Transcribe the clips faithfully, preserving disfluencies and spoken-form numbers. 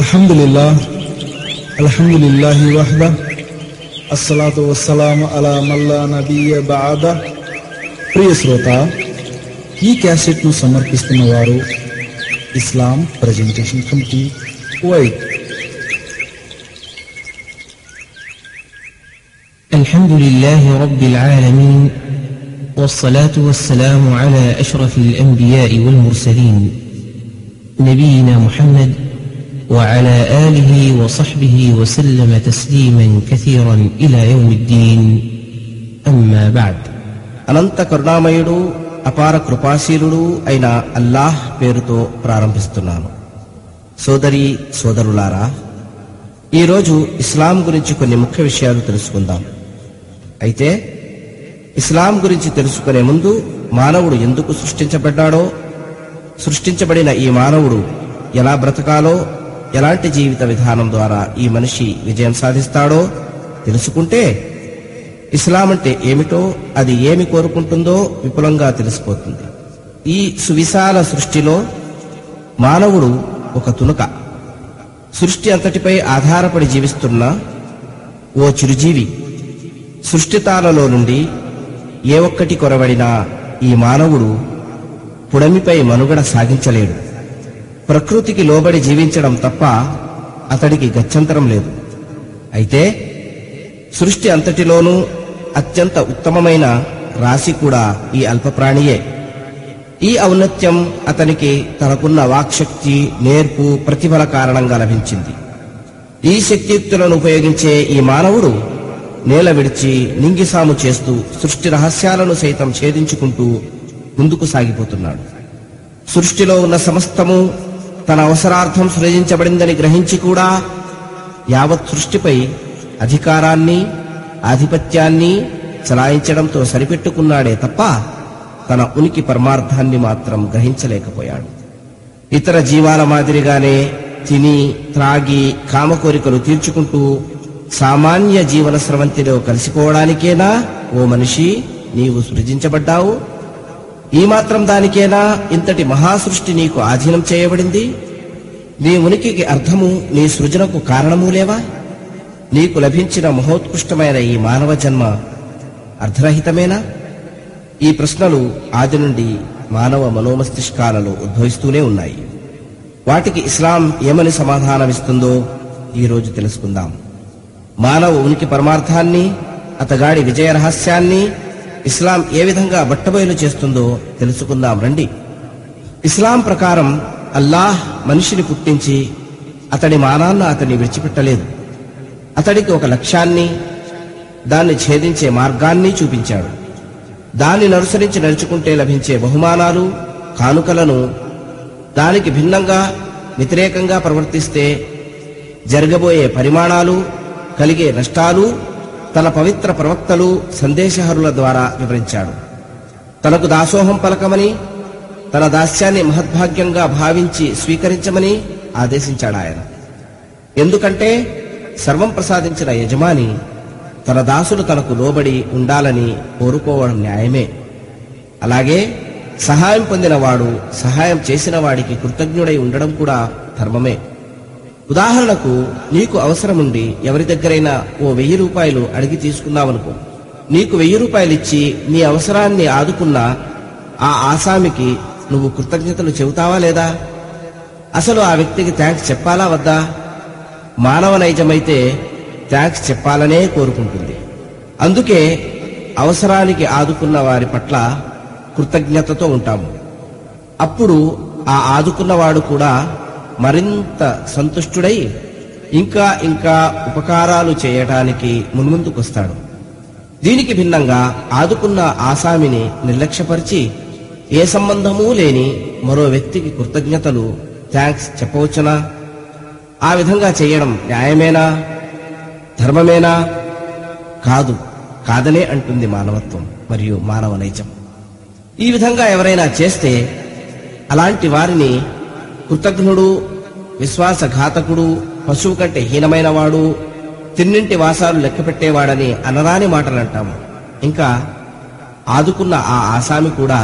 الحمد لله الحمد لله وحده الصلاة والسلام على من لا نبي بعده. ప్రియ శ్రోత, ఈ క్యాసెట్ను సమర్పిస్తున్న వారు ఇస్లాం ప్రెజెంటేషన్ కమిటీ కువైట్. الحمد لله رب العالمين والصلاة والسلام على أشرف الأنبياء والمرسلين نبينا محمد وعلى آله وصحبه وسلم تسليما كثيرا إلى يوم الدين. أما بعد. అనంత కరుణామయుడు అపార కృపాశీలుడు అయిన అల్లాహ్ పేరుతో ప్రారంభిస్తున్నాను. సోదరి సోదరులారా, ఈరోజు ఇస్లాం గురించి కొన్ని ముఖ్య విషయాలు తెలుసుకుందాం. అయితే ఇస్లాం గురించి తెలుసుకునే ముందు మానవుడు ఎందుకు సృష్టించబడ్డాడో, సృష్టించబడిన ఈ మానవుడు ఎలా బ్రతకాలో, ఎలాంటి జీవిత విధానం ద్వారా ఈ మనిషి విజయం సాధిస్తాడో తెలుసుకుంటే ఇస్లాం అంటే ఏమిటో, అది ఏమి కోరుకుంటుందో విపులంగా తెలిసిపోతుంది. ఈ సువిశాల సృష్టిలో మానవుడు ఒక తునక. సృష్టి అంతటిపై ఆధారపడి జీవిస్తున్న ఓ చిరుజీవి. సృష్టితాలలో నుండి ఏ ఒక్కటి కొరవడినా ఈ మానవుడు పుడమిపై మనుగడ సాగించలేడు. ప్రకృతికి లోబడి జీవించడం తప్ప అతడికి గత్యంతరం లేదు. అయితే సృష్టి అంతటిలోనూ అత్యంత ఉత్తమమైన రాశి కూడా ఈ అల్పప్రాణియే. ఈ ఔన్నత్యం అతనికి తనకున్న వాక్శక్తి, నేర్పు, ప్రతిభల కారణంగా లభించింది. ఈ శక్తియుక్తులను ఉపయోగించే ఈ మానవుడు నేల విడిచి నింగిసాము చేస్తూ సృష్టి రహస్యాలను సైతం ఛేదించుకుంటూ ముందుకు సాగిపోతున్నాడు. సృష్టిలో ఉన్న సమస్తము తన అవసరార్థం సృజించబడిందని గ్రహించి కూడా యావత్ సృష్టిపై అధికారాన్ని, ఆధిపత్యాన్ని చలాయించడంతో సరిపెట్టుకున్నాడే తప్ప తన ఉనికి పరమార్థాన్ని మాత్రం గ్రహించలేకపోయాడు. ఇతర జీవాల మాదిరిగానే తిని, త్రాగి, కామకోరికలు తీర్చుకుంటూ సామాన్య జీవన స్రవంతిలో కలిసిపోవడానికేనా ఓ మనిషి నీవు సృజించబడ్డావు? ఈ మాత్రం దానికేనా ఇంతటి మహాసృష్టి నీకు ఆధీనం చేయబడింది? నీ ఉనికికి అర్థము, నీ సృజనకు కారణము లేవా? నీకు లభించిన మహోత్కృష్టమైన ఈ మానవ జన్మ అర్థరహితమేనా? ఈ ప్రశ్నలు ఆది నుండి మానవ మనోమస్తిష్కాలలో ఉద్భవిస్తూనే ఉన్నాయి. వాటికి ఇస్లాం ఏమని సమాధానమిస్తుందో ఈరోజు తెలుసుకుందాం. మానవ ఉనికి పరమార్థాన్ని, అతగాడి విజయ రహస్యాన్ని ఇస్లాం ఏ విధంగా బట్టబయలు చేస్తుందో తెలుసుకుందాం రండి. ఇస్లాం ప్రకారం అల్లాహ్ మనిషిని పుట్టించి అతడి మానాన్న అతన్ని విడిచిపెట్టలేదు. అతడికి ఒక లక్ష్యాన్ని, దాన్ని ఛేదించే మార్గాన్ని చూపించాడు. దానిని అనుసరించి నడుచుకుంటే లభించే బహుమానాలు, కానుకలను దానికి భిన్నంగా, వ్యతిరేకంగా ప్రవర్తిస్తే జరగబోయే పరిణామాలు, కలిగే నష్టాలు తన పవిత్ర ప్రవక్తలు, సందేశహరుల ద్వారా వివరించాడు. తనకు దాసోహం పలకమని, తన దాస్యాన్ని మహద్భాగ్యంగా భావించి స్వీకరించమని ఆదేశించాడు ఆయన. ఎందుకంటే సర్వం ప్రసాదించిన యజమాని తన దాసులు తనకు లోబడి ఉండాలని కోరుకోవడం న్యాయమే. అలాగే సహాయం పొందినవాడు సహాయం చేసిన వాడికి కృతజ్ఞుడై ఉండడం కూడా ధర్మమే. ఉదాహరణకు, నీకు అవసరముండి ఎవరి దగ్గరైనా ఓ వెయ్యి రూపాయలు అడిగి తీసుకుందామనుకో. నీకు వెయ్యి రూపాయలిచ్చి నీ అవసరాన్ని ఆదుకున్న ఆ ఆసామికి నువ్వు కృతజ్ఞతలు చెబుతావా లేదా? అసలు ఆ వ్యక్తికి థ్యాంక్స్ చెప్పాలా వద్దా? మానవ నైజమైతే థ్యాంక్స్ చెప్పాలనే కోరుకుంటుంది. అందుకే అవసరానికి ఆదుకున్న వారి పట్ల కృతజ్ఞతతో ఉంటాము. అప్పుడు ఆ ఆదుకున్నవాడు కూడా మరింత సంతుష్టుడై ఇంకా ఇంకా ఉపకారాలు చేయటానికి మున్ముందుకొస్తాడు. దీనికి భిన్నంగా ఆదుకున్న ఆసామిని నిర్లక్ష్యపరిచి ఏ సంబంధమూ లేని మరో వ్యక్తికి కృతజ్ఞతలు, థ్యాంక్స్ చెప్పవచ్చునా? ఆ విధంగా చేయడం న్యాయమేనా, ధర్మమేనా? కాదు, కాదనే అంటుంది మానవత్వం మరియు మానవ నైజం. ఈ విధంగా ఎవరైనా చేస్తే అలాంటి వారిని కృతజ్ఞుడు, విశ్వాసఘాతకుడు, పశువు కంటే హీనమైనవాడు, తిన్నింటి వాసాలు లెక్కపెట్టేవాడని అనరాని మాటలంటాము. ఇంకా ఆదుకున్న ఆ ఆసామి కూడా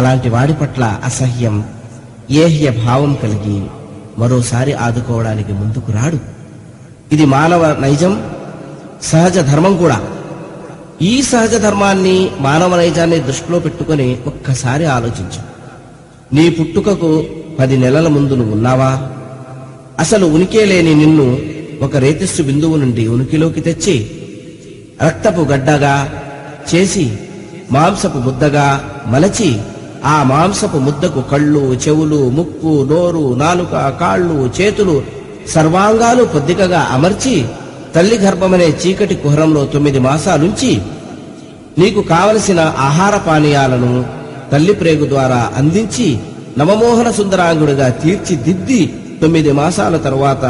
అలాంటి వాడి పట్ల అసహ్యం, ఏహ్య భావం కలిగి మరోసారి ఆదుకోవడానికి ముందుకు రాడు. ఇది మానవ నైజం, సహజ ధర్మం కూడా. ఈ సహజ ధర్మాన్ని, మానవ నైజాన్ని దృష్టిలో పెట్టుకుని ఒక్కసారి ఆలోచించు. నీ పుట్టుకకు పది నెలల ముందు నువ్వు ఉన్నావా? అసలు ఉనికే లేని నిన్ను ఒక రేతిస్సు బిందువు నుండి ఉనికిలోకి తెచ్చి రక్తపు గడ్డగా చేసి మాంసపు ముద్దగా మలచి ఆ మాంసపు ముద్దకు కళ్ళు, చెవులు, ముక్కు, నోరు, నాలుక, కాళ్ళు, చేతులు, సర్వాంగాలు కొద్దికగా అమర్చి తల్లి గర్భమనే చీకటి కుహరంలో తొమ్మిది మాసాలుంచి నీకు కావలసిన ఆహార పానీయాలను తల్లి ప్రేగు ద్వారా అందించి నవమోహన సుందరాంగుడిగా తీర్చిదిద్ది తొమ్మిది మాసాల తరువాత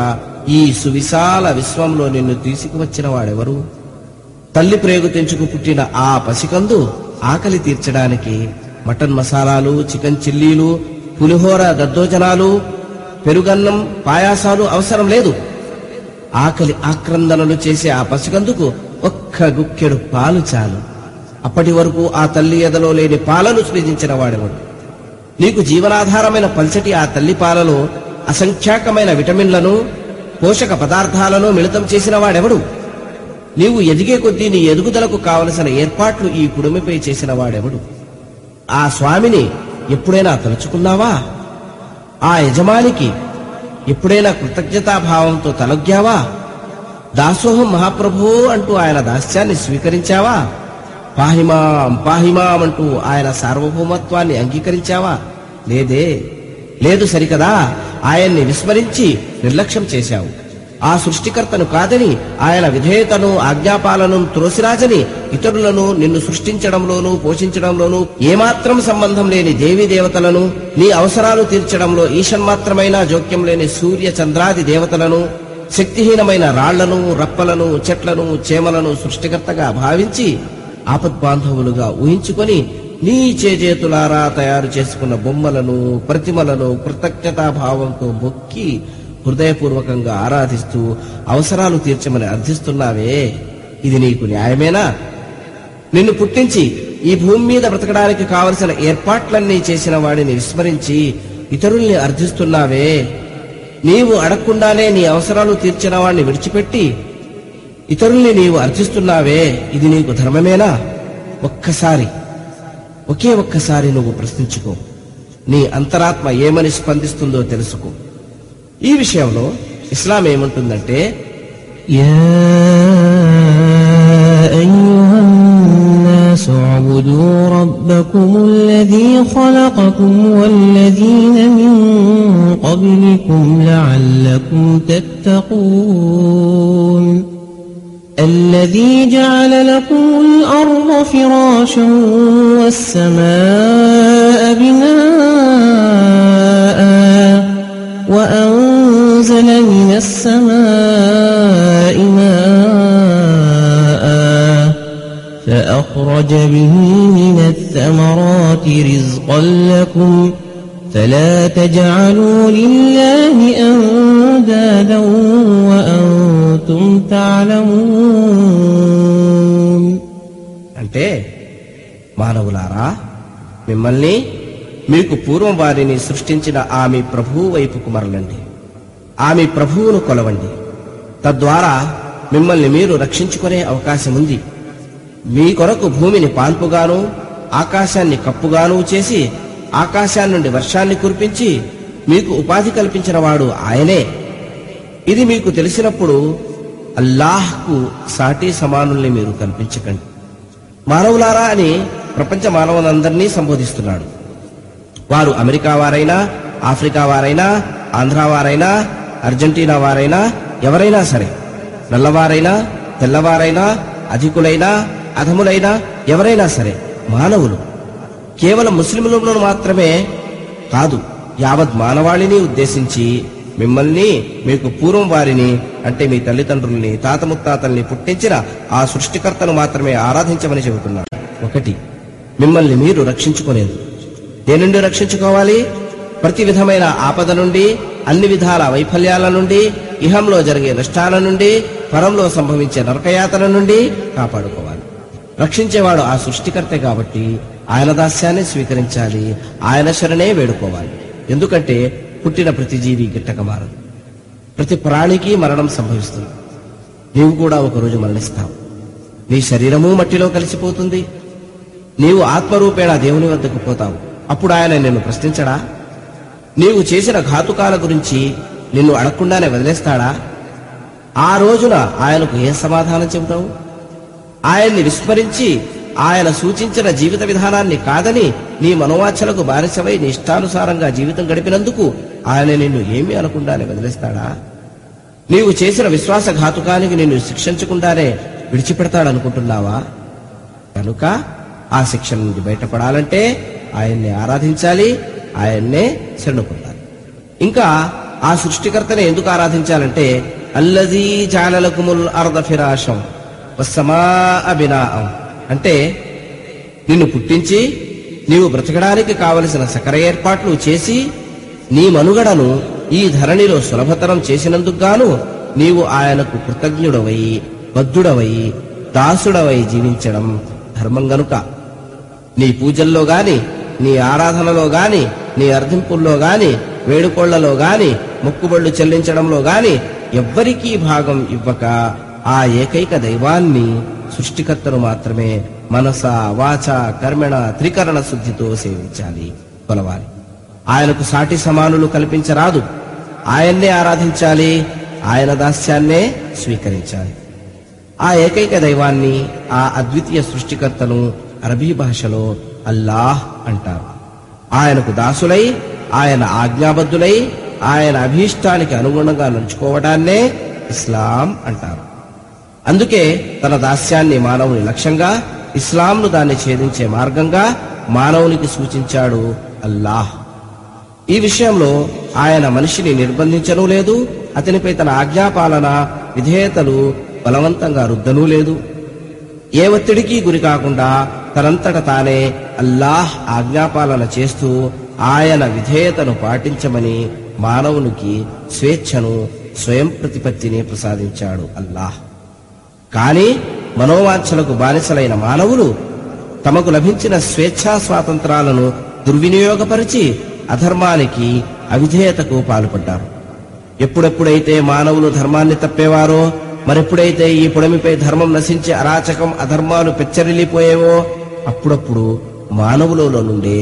ఈ సువిశాల విశ్వంలో నిన్ను తీసుకువచ్చిన వాడెవరు? తల్లి ప్రేగు తెంచుకు పుట్టిన ఆ పసికందు ఆకలి తీర్చడానికి మటన్ మసాలాలు, చికెన్ చిల్లీలు, పులిహోర దద్దోజనాలు, పెరుగన్నం, పాయాసాలు అవసరం లేదు. ఆకలి ఆక్రందనలు చేసే ఆ పసికందుకు ఒక్క గుక్కెడు పాలు చాలు. అప్పటి వరకు ఆ తల్లి ఎదలో లేని పాలను సృజించిన వాడెవడు? నీకు జీవనాధారమైన పల్చటి ఆ తల్లి పాలలో అసంఖ్యాకమైన విటమిన్లను, పోషక పదార్థాలను మిళితం చేసిన వాడెవడు? నీవు ఎదిగే కొద్దీ నీ ఎదుగుదలకు కావలసిన ఏర్పాట్లు ఈ కుడుమిపై చేసిన వాడెవడు? ఆ స్వామిని ఎప్పుడైనా తలుచుకున్నావా? ఆ యజమానికి ఎప్పుడైనా కృతజ్ఞతాభావంతో తలొగ్గావా? దాసోహం మహాప్రభు అంటూ ఆయన దాస్యాన్ని స్వీకరించావా? పాహిమాం పాహిమాం అంటూ ఆయన సార్వభౌమత్వాన్ని అంగీకరించావా? లేదే లేదు. సరికదా ఆయన్ని విస్మరించి నిర్లక్ష్యం చేశావు. ఆ సృష్టికర్తను కాదని, ఆయన విధేయతను, ఆజ్ఞాపాలను త్రోసిరాజని, ఇతరులను నిన్ను సృష్టించడంలోనూ పోషించడంలోనూ ఏమాత్రం సంబంధం లేని దేవీ దేవతలను, నీ అవసరాలు తీర్చడంలో ఈషన్మాత్రమైన జోక్యం లేని సూర్య చంద్రాది దేవతలను, శక్తిహీనమైన రాళ్లను, రప్పలను, చెట్లను, చేమలను సృష్టికర్తగా భావించి ఆపద్బాంధవులుగా ఊహించుకొని నీ చేతులారా తయారు చేసుకున్న బొమ్మలను, ప్రతిమలను కృతజ్ఞతాభావంతో మొక్కి హృదయపూర్వకంగా ఆరాధిస్తూ అవసరాలు తీర్చమని అర్థిస్తున్నావే, ఇది నీకు న్యాయమేనా? నిన్ను పుట్టించి ఈ భూమి మీద బ్రతకడానికి కావలసిన ఏర్పాట్లన్నీ చేసిన వాడిని విస్మరించి ఇతరుల్ని అర్థిస్తున్నావే, నీవు అడగకుండానే నీ అవసరాలు తీర్చిన వాడిని విడిచిపెట్టి ఇతరుల్ని నీవు అర్థిస్తున్నావే, ఇది నీకు ధర్మమేనా? ఒక్కసారి, ఒకే ఒక్కసారి నువ్వు ప్రశ్నించుకో. నీ అంతరాత్మ ఏమని స్పందిస్తుందో తెలుసుకో. ఈ విషయంలో ఇస్లాం ఏమంటుందంటే, الذي جعل لكم الأرض فراشا والسماء بناء وأنزل من السماء ماء فأخرج به من الثمرات رزقا لكم فلا تجعلوا لله أندادا وأنتم تعلمون. అంటే మానవులారా, మిమ్మల్ని మీకు పూర్వం వారిని సృష్టించిన ఆమె ప్రభువు వైపుకు మరలండి, ఆమె ప్రభువును కొలవండి. తద్వారా మిమ్మల్ని మీరు రక్షించుకునే అవకాశముంది. మీ కొరకు భూమిని పాన్పుగాను, ఆకాశాన్ని కప్పుగాను చేసి ఆకాశం నుండి వర్షాన్ని కురిపించి మీకు ఉపాధి కల్పించిన వాడు ఆయనే. ఇది మీకు తెలిసినప్పుడు అల్లాహ్కు సాటి సమానుల్ని మీరు కల్పించకండి. మానవులారా అని ప్రపంచ మానవులందరినీ సంబోధిస్తున్నాడు. వారు అమెరికా వారైనా, ఆఫ్రికా వారైనా, ఆంధ్ర వారైనా, అర్జెంటీనా వారైనా, ఎవరైనా సరే, నల్లవారైనా, తెల్లవారైనా, అధికులైనా, అధములైనా, ఎవరైనా సరే మానవులు. కేవలం ముస్లింలను మాత్రమే కాదు, యావత్ మానవాళిని ఉద్దేశించి మిమ్మల్ని, మీకు పూర్వం వారిని అంటే మీ తల్లిదండ్రుల్ని, తాత ముత్తాతల్ని పుట్టించిన ఆ సృష్టికర్తను మాత్రమే ఆరాధించమని చెబుతున్నాడు. ఒకటి, మిమ్మల్ని మీరు రక్షించుకునేది దేని నుండి రక్షించుకోవాలి? ప్రతి విధమైన ఆపద నుండి, అన్ని విధాల వైఫల్యాల నుండి, ఇహంలో జరిగే నష్టాల నుండి, పరంలో సంభవించే నరకయాతన నుండి కాపాడుకోవాలి. రక్షించేవాడు ఆ సృష్టికర్తే కాబట్టి ఆయన దాస్యాన్ని స్వీకరించాలి, ఆయన శరణే వేడుకోవాలి. ఎందుకంటే పుట్టిన ప్రతి జీవి గిట్టక మారదు. ప్రతి ప్రాణికి మరణం సంభవిస్తుంది. నీవు కూడా ఒకరోజు మరణిస్తావు. నీ శరీరము మట్టిలో కలిసిపోతుంది. నీవు ఆత్మరూపేణ దేవుని వద్దకు పోతావు. అప్పుడు ఆయన నిన్ను ప్రశ్నించడా? నీవు చేసిన ఘాతుకాల గురించి నిన్ను అడగకుండానే వదిలేస్తాడా? ఆ రోజున ఆయనకు ఏ సమాధానం చెబుతావు? ఆయన్ని విస్మరించి ఆయన సూచించిన జీవిత విధానాన్ని కాదని నీ మనోవాంఛలకు బానిసవై నీ ఇష్టానుసారంగా జీవితం గడిపినందుకు ఆయన నిన్ను ఏమీ అనకుండానే వదిలేస్తాడా? నీవు చేసిన విశ్వాసఘాతుకానికి నిన్ను శిక్షించకుండానే విడిచిపెడతాడనుకుంటున్నావా? కనుక ఆ శిక్ష నుండి బయటపడాలంటే ఆయన్ని ఆరాధించాలి, ఆయన్నే శరణు పొందాలి. ఇంకా ఆ సృష్టికర్తనే ఎందుకు ఆరాధించాలంటే అల్లజీ జాలలకుముల్ అర్ద ఫిరాషం వస్సమా అబినాఅం అంటే, నిన్ను పుట్టించి నీవు బ్రతకడానికి కావలసిన సకల ఏర్పాట్లు చేసి నీ మనుగడను ఈ ధరణిలో సులభతరం చేసినందుకు గాను నీవు ఆయనకు కృతజ్ఞుడవై బద్ధుడవై దాసుడవై జీవించడం ధర్మం గనుక నీ పూజల్లో గాని నీ ఆరాధనలో గాని నీ అర్థింపుల్లో గాని వేడుకోళ్లలో గాని మొక్కుబళ్ళు చెల్లించడంలో గాని ఎవ్వరికీ భాగం ఇవ్వక ఆ ఏకైక దైవాన్ని సృష్టికర్తను మాత్రమే మనస వాచ కర్మణ త్రికరణ శుద్ధితో సేవించాలి, కొలవాలి. ఆయనకు సాటి సమానులు కల్పించరాదు. ఆయన్నే ఆరాధించాలి, ఆయన దాస్యాన్నే స్వీకరించాలి. ఆ ఏకైక దైవాన్ని, ఆ అద్వితీయ సృష్టికర్తను అరబీ భాషలో అల్లాహ్ అంటారు. ఆయనకు దాసులై ఆయన ఆజ్ఞాబద్ధులై ఆయన అభీష్టానికి అనుగుణంగా నడుచుకోవడాన్నే ఇస్లాం అంటారు. అందుకే తన దాస్యాన్ని మానవుని లక్ష్యంగా, ఇస్లాంను దాన్ని ఛేదించే మార్గంగా మానవునికి సూచించాడు అల్లాహ్. ఈ విషయంలో ఆయన మనిషిని నిర్బంధించనూ లేదు, అతనిపై తన ఆజ్ఞాపాలన విధేయతలు బలవంతంగా రుద్దనూ లేదు. ఏ ఒత్తిడికి గురి కాకుండా తనంతట తానే అల్లాహ్ ఆజ్ఞాపాలన చేస్తూ ఆయన విధేయతను పాటించమని మానవునికి స్వేచ్ఛను, స్వయం ప్రతిపత్తిని ప్రసాదించాడు అల్లాహ్. కానీ మనోవాంఛలకు బానిసలైన మానవులు తమకు లభించిన స్వేచ్ఛా స్వాతంత్రాలను దుర్వినియోగపరిచి అధర్మానికి, అవిధేయతకు పాల్పడ్డారు. ఎప్పుడెప్పుడైతే మానవులు ధర్మాన్ని తప్పేవారో, మరెప్పుడైతే ఈ పొడమిపై ధర్మం నశించి అరాచకం, అధర్మాలు పెచ్చరిల్లిపోయేవో, అప్పుడప్పుడు మానవులలో నుండే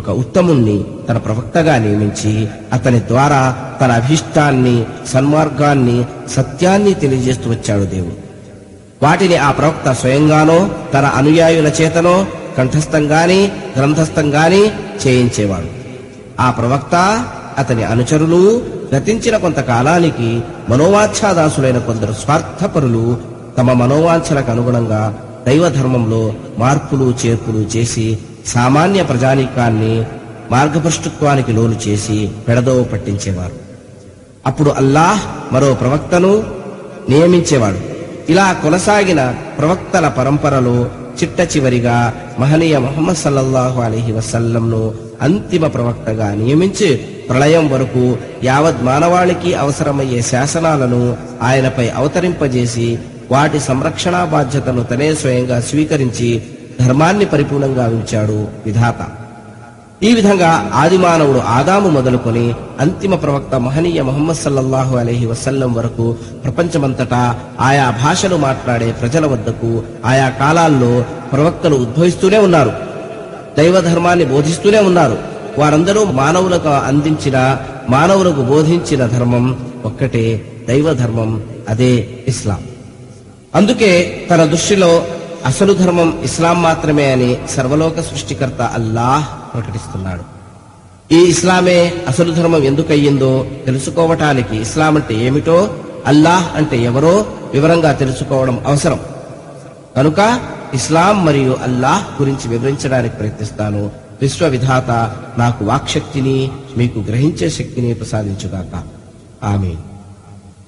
ఒక ఉత్తముణ్ణి తన ప్రవక్తగా నియమించి అతని ద్వారా తన అభీష్టాన్ని, సన్మార్గాన్ని, సత్యాన్ని తెలియజేస్తూ వచ్చాడు దేవుడు. వాటిని ఆ ప్రవక్త స్వయంగానో తన అనుయాయుల చేతనో కంఠస్థంగాని గ్రంథస్థంగాని చేయించేవాడు. ఆ ప్రవక్త, అతని అనుచరులు గతించిన కొంతకాలానికి మనోవాంఛాదాసులైన కొందరు స్వార్థపరులు తమ మనోవాంఛలకు అనుగుణంగా దైవధర్మంలో మార్పులు చేర్పులు చేసి సామాన్య ప్రజానీకాన్ని మార్గభ్రష్టుత్వానికి లోను చేసి పెడదోవ పట్టించేవారు. అప్పుడు అల్లాహ్ మరో ప్రవక్తను నియమించేవాడు. ఇలా కొనసాగిన ప్రవక్తల పరంపరలో చిట్ట చివరిగా మహనీయ ముహమ్మద్ సల్లల్లాహు అలైహి వసల్లంను అంతిమ ప్రవక్తగా నియమించి ప్రళయం వరకు యావత్ మానవాళికి అవసరమయ్యే శాసనాలను ఆయనపై అవతరింపజేసి వాటి సంరక్షణా బాధ్యతను తనే స్వయంగా స్వీకరించి ధర్మాన్ని పరిపూర్ణంగా ఉంచాడు విధాత. ఈ విధంగా ఆదిమానవుడు ఆదాము మొదలుకొని అంతిమ ప్రవక్త మహనీయ ముహమ్మద్ సల్లల్లాహు అలైహి వసల్లం వరకు ప్రపంచమంతటా ఆయా భాషలు మాట్లాడే ప్రజల వద్దకు ఆయా కాలాల్లో ప్రవక్తలు ఉద్భవిస్తూనే ఉన్నారు, దైవధర్మాన్ని బోధిస్తూనే ఉన్నారు. వారందరూ మానవులకు అందించిన, మానవులకు బోధించిన ధర్మం ఒక్కటే దైవధర్మం, అదే ఇస్లాం. అందుకే తన దృష్టిలో అసలు ధర్మం ఇస్లాం మాత్రమే అని సర్వలోక సృష్టికర్త అల్లాహ్ ప్రకటిస్తున్నాడు. ఈ ఇస్లామే అసలు ధర్మం ఎందుకయ్యిందో తెలుసుకోవటానికి ఇస్లాం అంటే ఏమిటో, అల్లాహ్ అంటే ఎవరో వివరంగా తెలుసుకోవడం అవసరం. కనుక ఇస్లాం మరియు అల్లాహ్ గురించి వివరించడానికి ప్రయత్నిస్తాను. విశ్వవిధాత నాకు వాక్శక్తిని, మీకు గ్రహించే శక్తిని ప్రసాదించుగాక. ఆమీన్.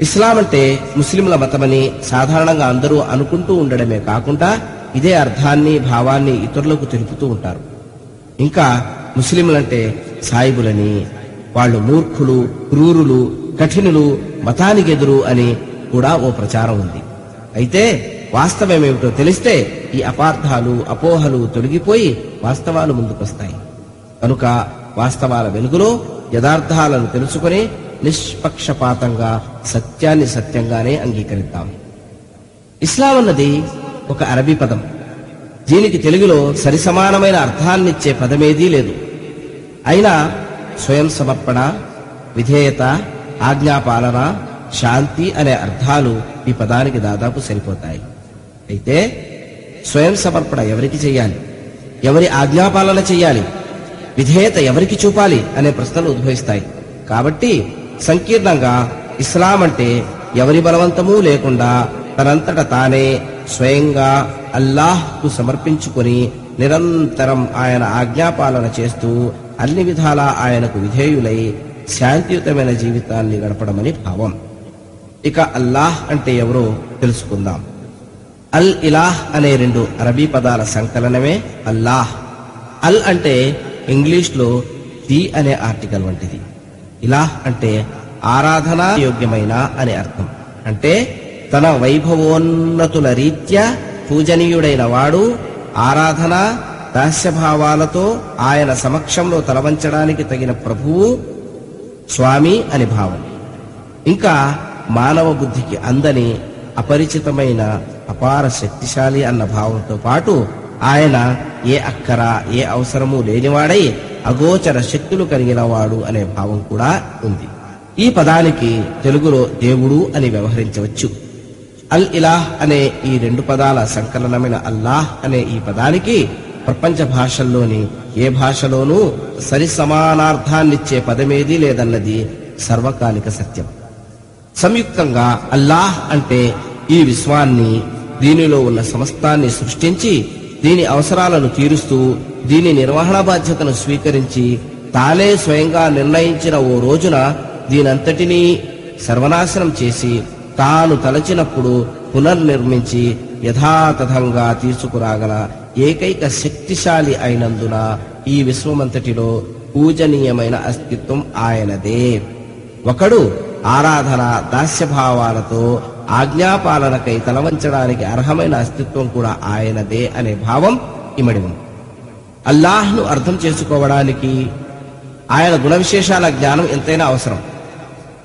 ఇస్లాం అంటే ముస్లింల మతమని సాధారణంగా అందరూ అనుకుంటూ ఉండడమే కాకుండా ఇదే అర్థాన్ని, భావాన్ని ఇతరులకు తెలుపుతూ ఉంటారు. ఇంకా ముస్లింలంటే సాయిబులని, వాళ్ళు మూర్ఖులు, క్రూరులు, కఠినులు, మతానికి ఎదురు అని కూడా ఓ ప్రచారం ఉంది. అయితే వాస్తవమేమిటో తెలిస్తే ఈ అపార్థాలు, అపోహలు తొలగిపోయి వాస్తవాలు ముందుకొస్తాయి. కనుక వాస్తవాల వెలుగులో యథార్థాలను తెలుసుకుని నిష్పక్షపాతంగా సత్యాన్ని సత్యంగానే అంగీకరిద్దాం. ఇస్లాం అన్నది ఒక అరబీ పదం. దీనికి తెలుగులో సరిసమానమైన అర్థాన్నిచ్చే పదమేదీ లేదు. అయినా స్వయం సమర్పణ, విధేయత, ఆజ్ఞాపాలన, శాంతి అనే అర్థాలు ఈ పదానికి దాదాపు సరిపోతాయి. అయితే స్వయం సమర్పణ ఎవరికి చెయ్యాలి, ఎవరి ఆజ్ఞాపాలన చెయ్యాలి, విధేయత ఎవరికి చూపాలి అనే ప్రశ్నలు ఉద్భవిస్తాయి. కాబట్టి సంకీర్ణంగా ఇస్లాం అంటే ఎవరి బలవంతమూ లేకుండా తనంతట తానే స్వయంగా అల్లాహ్కు సమర్పించుకొని నిరంతరం ఆయన ఆజ్ఞాపాలన చేస్తూ అన్ని విధాలా ఆయనకు విధేయులై శాంతియుతమైన జీవితాన్ని గడపడమని భావం. ఇక అల్లాహ్ అంటే ఎవరో తెలుసుకుందాం. అల్ ఇలాహ్ అనే రెండు అరబీ పదాల సంకలనమే అల్లాహ్. అల్ అంటే ఇంగ్లీష్లో ది అనే ఆర్టికల్ వంటిది. ఇలాహ్ అంటే ఆరాధనా యోగ్యమైన అనే అర్థం. అంటే తన వైభవోన్నతుల రీత్యా పూజనీయుడైన వాడు ఆరాధన దాస్యభావాలతో ఆయన సమక్షంలో తలవంచడానికి తగిన ప్రభువు, స్వామి అని భావం. ఇంకా మానవ బుద్ధికి అందని అపరిచితమైన అపార శక్తిశాలి అన్న భావంతో పాటు ఆయన ఏ అక్కర ఏ అవసరము లేనివాడై అగోచర శక్తులు కలిగిన వాడు అనే భావం కూడా ఉంది. ఈ పదానికి తెలుగులో దేవుడు అని వ్యవహరించవచ్చు. అల్ ఇలాహ్ అనే ఈ రెండు పదాల సంకలనమైన అల్లాహ్ అనే ఈ పదానికి ప్రపంచ భాషల్లోని ఏ భాషలోనూ సరిసమానార్థాన్నిచ్చే పదమేదీ లేదన్నది సర్వకాలిక సత్యం. సంయుక్తంగా అల్లాహ్ అంటే ఈ విశ్వాన్ని, దీనిలో ఉన్న సమస్తాన్ని సృష్టించి, దీని అవసరాలను తీరుస్తూ, దీని నిర్వహణ బాధ్యతను స్వీకరించి, తానే స్వయంగా నిర్ణయించిన ఓ రోజున దీనంతటినీ సర్వనాశనం చేసి తాను తలచినప్పుడు పునర్నిర్మించి యథాతథంగా తీసుకురాగల ఏకైక శక్తిశాలి అయినందున ఈ విశ్వమంతటిలో పూజనీయమైన అస్తిత్వం ఆయనదే. ఒకడు ఆరాధన దాస్యభావాలతో ఆజ్ఞాపాలనకై తలవంచడానికి అర్హమైన అస్తిత్వం కూడా ఆయనదే అనే భావం ఇమడి ఉంది. అల్లాహ్ను అర్థం చేసుకోవడానికి ఆయన గుణ విశేషాల జ్ఞానం ఎంతైనా అవసరం.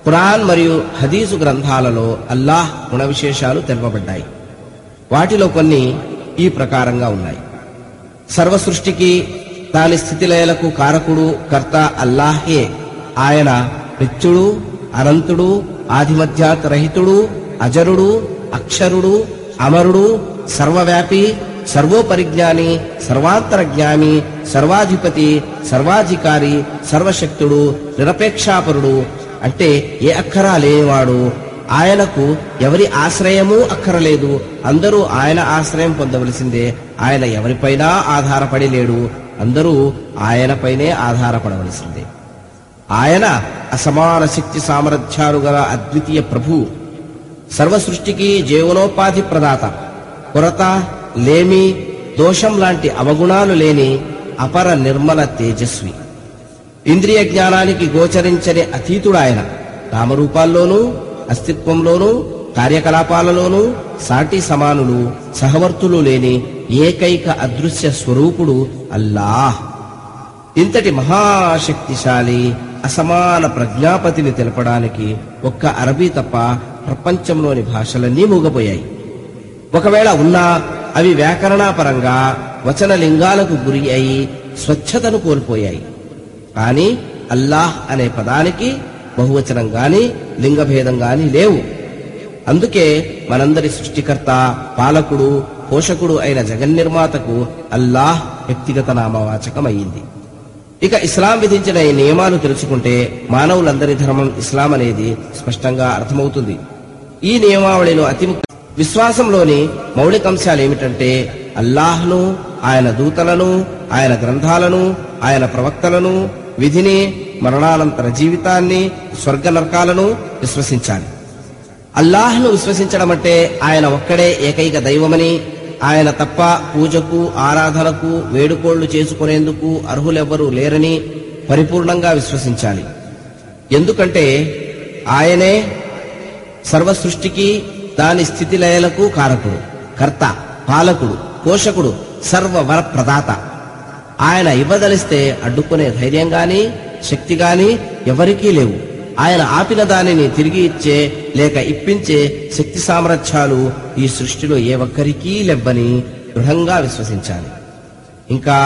ఖురాన్ మరియు హదీసు గ్రంథాలలో అల్లాహ్ గుణ విశేషాలు తెలుపబడ్డాయి. వాటిలో కొన్ని ఈ ప్రకారంగా ఉన్నాయి. సర్వసృష్టికి, దాని స్థితిలయలకు కారకుడు, కర్త అల్లాహే. ఆయన నిత్యుడు, అనంతుడు, ఆధిమధ్యాతరహితుడు, అజరుడు, అక్షరుడు, అమరుడు, సర్వవ్యాపి, సర్వోపరిజ్ఞాని, సర్వాంతరజ్ఞాని, సర్వాధిపతి, సర్వాధికారి, సర్వశక్తుడు, నిరపేక్షాపరుడు. అంటే ఏ అక్కరా లేనివాడు. ఆయనకు ఎవరి ఆశ్రయమూ అక్కరలేదు. అందరూ ఆయన ఆశ్రయం పొందవలసిందే. ఆయన ఎవరిపైనా ఆధారపడి లేడు. అందరూ ఆయనపైనే ఆధారపడవలసిందే. ఆయన అసమాన శక్తి సామర్థ్యాలు గల అద్వితీయ ప్రభు, సర్వసృష్టికి జీవనోపాధి ప్రదాత, కొరత, లేమి, దోషం లాంటి అవగుణాలు లేని అపర నిర్మల తేజస్వి, ఇంద్రియ జ్ఞానానికి గోచరించని అతీతుడాయన. నామరూపాల్లోనూ, అస్తిత్వంలోనూ, కార్యకలాపాలలోనూ సాటి సమానులు, సహవర్తులు లేని ఏకైక అదృశ్య స్వరూపుడు అల్లాహ్. ఇంతటి మహాశక్తిశాలి అసమాన ప్రజ్ఞాపతిని తెలపడానికి ఒక్క అరబీ తప్ప ప్రపంచంలోని భాషలన్నీ మూగపోయాయి. ఒకవేళ ఉన్నా అవి వ్యాకరణాపరంగా వచన లింగాలకు గురి అయి స్వచ్ఛతను కోల్పోయాయి. కానీ అల్లాహ్ అనే పదానికి బహువచనం గాని లింగభేదం గాని లేవు. అందుకే మనందరి సృష్టికర్త, పాలకుడు, పోషకుడు అయిన జగన్నిర్మాతకు అల్లాహ్ వ్యక్తిగత నామవాచకమయ్యింది. ఇక ఇస్లాం విధించిన ఈ నియమాలు తెలుసుకుంటే మానవులందరి ధర్మం ఇస్లాం అనేది స్పష్టంగా అర్థమవుతుంది. ఈ నియమావళిలో అతి విశ్వాసంలోని మౌలికంశాలు ఏమిటంటే అల్లాహ్ను, ఆయన దూతలను, ఆయన గ్రంథాలను, ఆయన ప్రవక్తలను, విధిని, మరణానంతర జీవితాన్ని, స్వర్గ నరకాలను విశ్వసించాలి. అల్లాహ్ను విశ్వసించడం అంటే ఆయన ఒక్కడే ఏకైక దైవమని, ఆయన తప్ప పూజకు, ఆరాధనకు, వేడుకోళ్లు చేసుకునేందుకు అర్హులెవ్వరూ లేరని పరిపూర్ణంగా విశ్వసించాలి. ఎందుకంటే ఆయనే సర్వసృష్టికి, దాని స్థితిలయలకు కారకుడు, కర్త, పాలకుడు, పోషకుడు, సర్వవర ప్రదాత. ఆయన ఇవ్వదలిస్తే అడ్డుకునే ధైర్యం గాని, శక్తి గాని ఎవరికీ లేవు. ఆయన ఆపిన దానిని తిరిగి ఇచ్చే లేక ఇప్పించే శక్తి సామర్థ్యాలు ఈ సృష్టిలో ఏ ఒక్కరికీ లేవని దృఢంగా విశ్వసించాలి. ఇంకా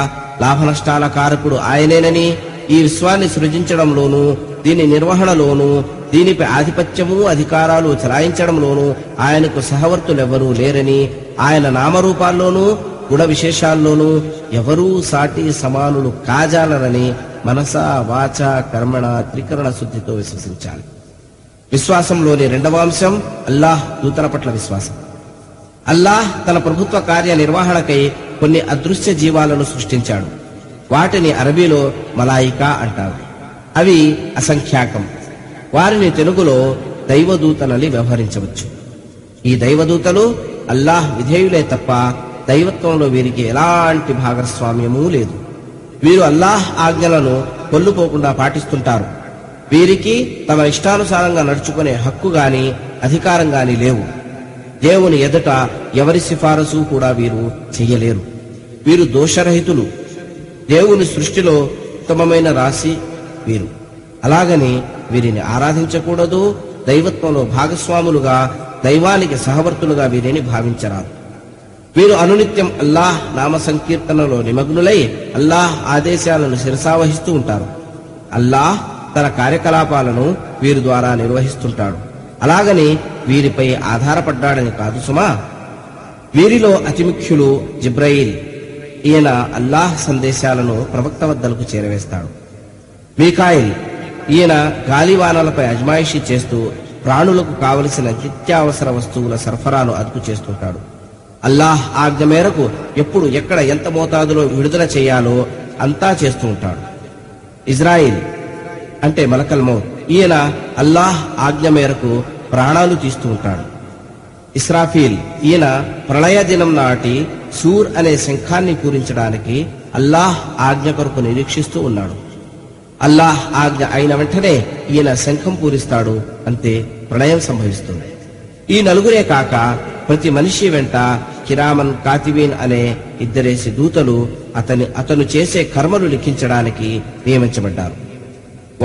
లాభనష్టాల కారకుడు ఆయనేనని, ఈ విశ్వాన్ని సృజించడంలోనూ దీని నిర్వహణలోనూ దీనిపై ఆధిపత్యము అధికారాలు చలాయించడంలోనూ ఆయనకు సహవర్తులెవరూ లేరని, ఆయన నామరూపాల్లోనూ గుణ విశేషాల్లోనూ ఎవరూ సాటి సమానులు కాజాలరని మనసా వాచ కర్మణ త్రికరణ శుద్ధితో విశ్వసించాలి. విశ్వాసంలోని రెండవ అంశం అల్లాహ్ దూతల పట్ల విశ్వాసం. అల్లాహ్ తన ప్రభుత్వ కార్య నిర్వహణకై కొన్ని అదృశ్య జీవాలను సృష్టించాడు. వాటిని అరబీలో మలాయికా అంటారు. అవి అసంఖ్యాకం. వారిని తెలుగులో దైవదూతలని వ్యవహరించవచ్చు. ఈ దైవదూతలు అల్లాహ్ విధేయులే తప్ప దైవత్వంలో వీరికి ఎలాంటి భాగస్వామ్యమూ లేదు. వీరు అల్లాహ్ ఆజ్ఞలను కొల్లుపోకుండా పాటిస్తుంటారు. వీరికి తమ ఇష్టానుసారంగా నడుచుకునే హక్కు గాని అధికారం గాని లేవు. దేవుని ఎదుట ఎవరి సిఫారసు కూడా వీరు చెయ్యలేరు. వీరు దోషరహితులు. దేవుని సృష్టిలో ఉత్తమమైన రాశి వీరు. అలాగని వీరిని ఆరాధించకూడదు. దైవత్వంలో భాగస్వాములుగా, దైవానికి సహవర్తులుగా వీరిని భావించరాదు. వీరు అనునిత్యం అల్లాహ్ నామ సంకీర్తనలో నిమగ్నులై అల్లాహ్ ఆదేశాలను శిరసావహిస్తూ ఉంటారు. అల్లాహ్ తన కార్యకలాపాలను వీరి ద్వారా నిర్వహిస్తుంటాడు. అలాగని వీరిపై ఆధారపడ్డాడని కాదు సుమా. వీరిలో అతి ముఖ్యులు జిబ్రాయిల్. ఈయన అల్లాహ్ సందేశాలను ప్రవక్త వద్దలకు చేరవేస్తాడు. మీకాయిల్. ఈయన గాలివానలపై అజమాయిషీ చేస్తూ ప్రాణులకు కావలసిన నిత్యావసర వస్తువుల సరఫరాను అదుపు చేస్తుంటాడు. అల్లాహ్ ఆజ్ఞ మేరకు ఎప్పుడు ఎక్కడ ఎంత మోతాదులో విడుదల చేయాలో అంతా చేస్తూ ఉంటాడు. ఇజ్రాయిల్ అంటే మలకల్ మౌత్. ఈయన అల్లాహ్ ఆజ్ఞ మేరకు ప్రాణాలు తీస్తూ ఉంటాడు. ఇస్రాఫీల్. ఈయన ప్రళయ దినం నాటి సూర్ అనే శంఖాన్ని పూరించడానికి అల్లాహ్ ఆజ్ఞ కొరకు నిరీక్షిస్తూ ఉన్నాడు. అల్లాహ్ ఆజ్ఞ అయిన వెంటనే ఈయన శంఖం పూరిస్తాడు. అంతే, ప్రళయం సంభవిస్తుంది. ఈ నలుగురే కాక ప్రతి మనిషి వెంట కిరామన్ కాతిబీన్ అనే ఇద్దరేసి దూతలు అతని అతను చేసే కర్మలు లిఖించడానికి నియమించబడ్డారు.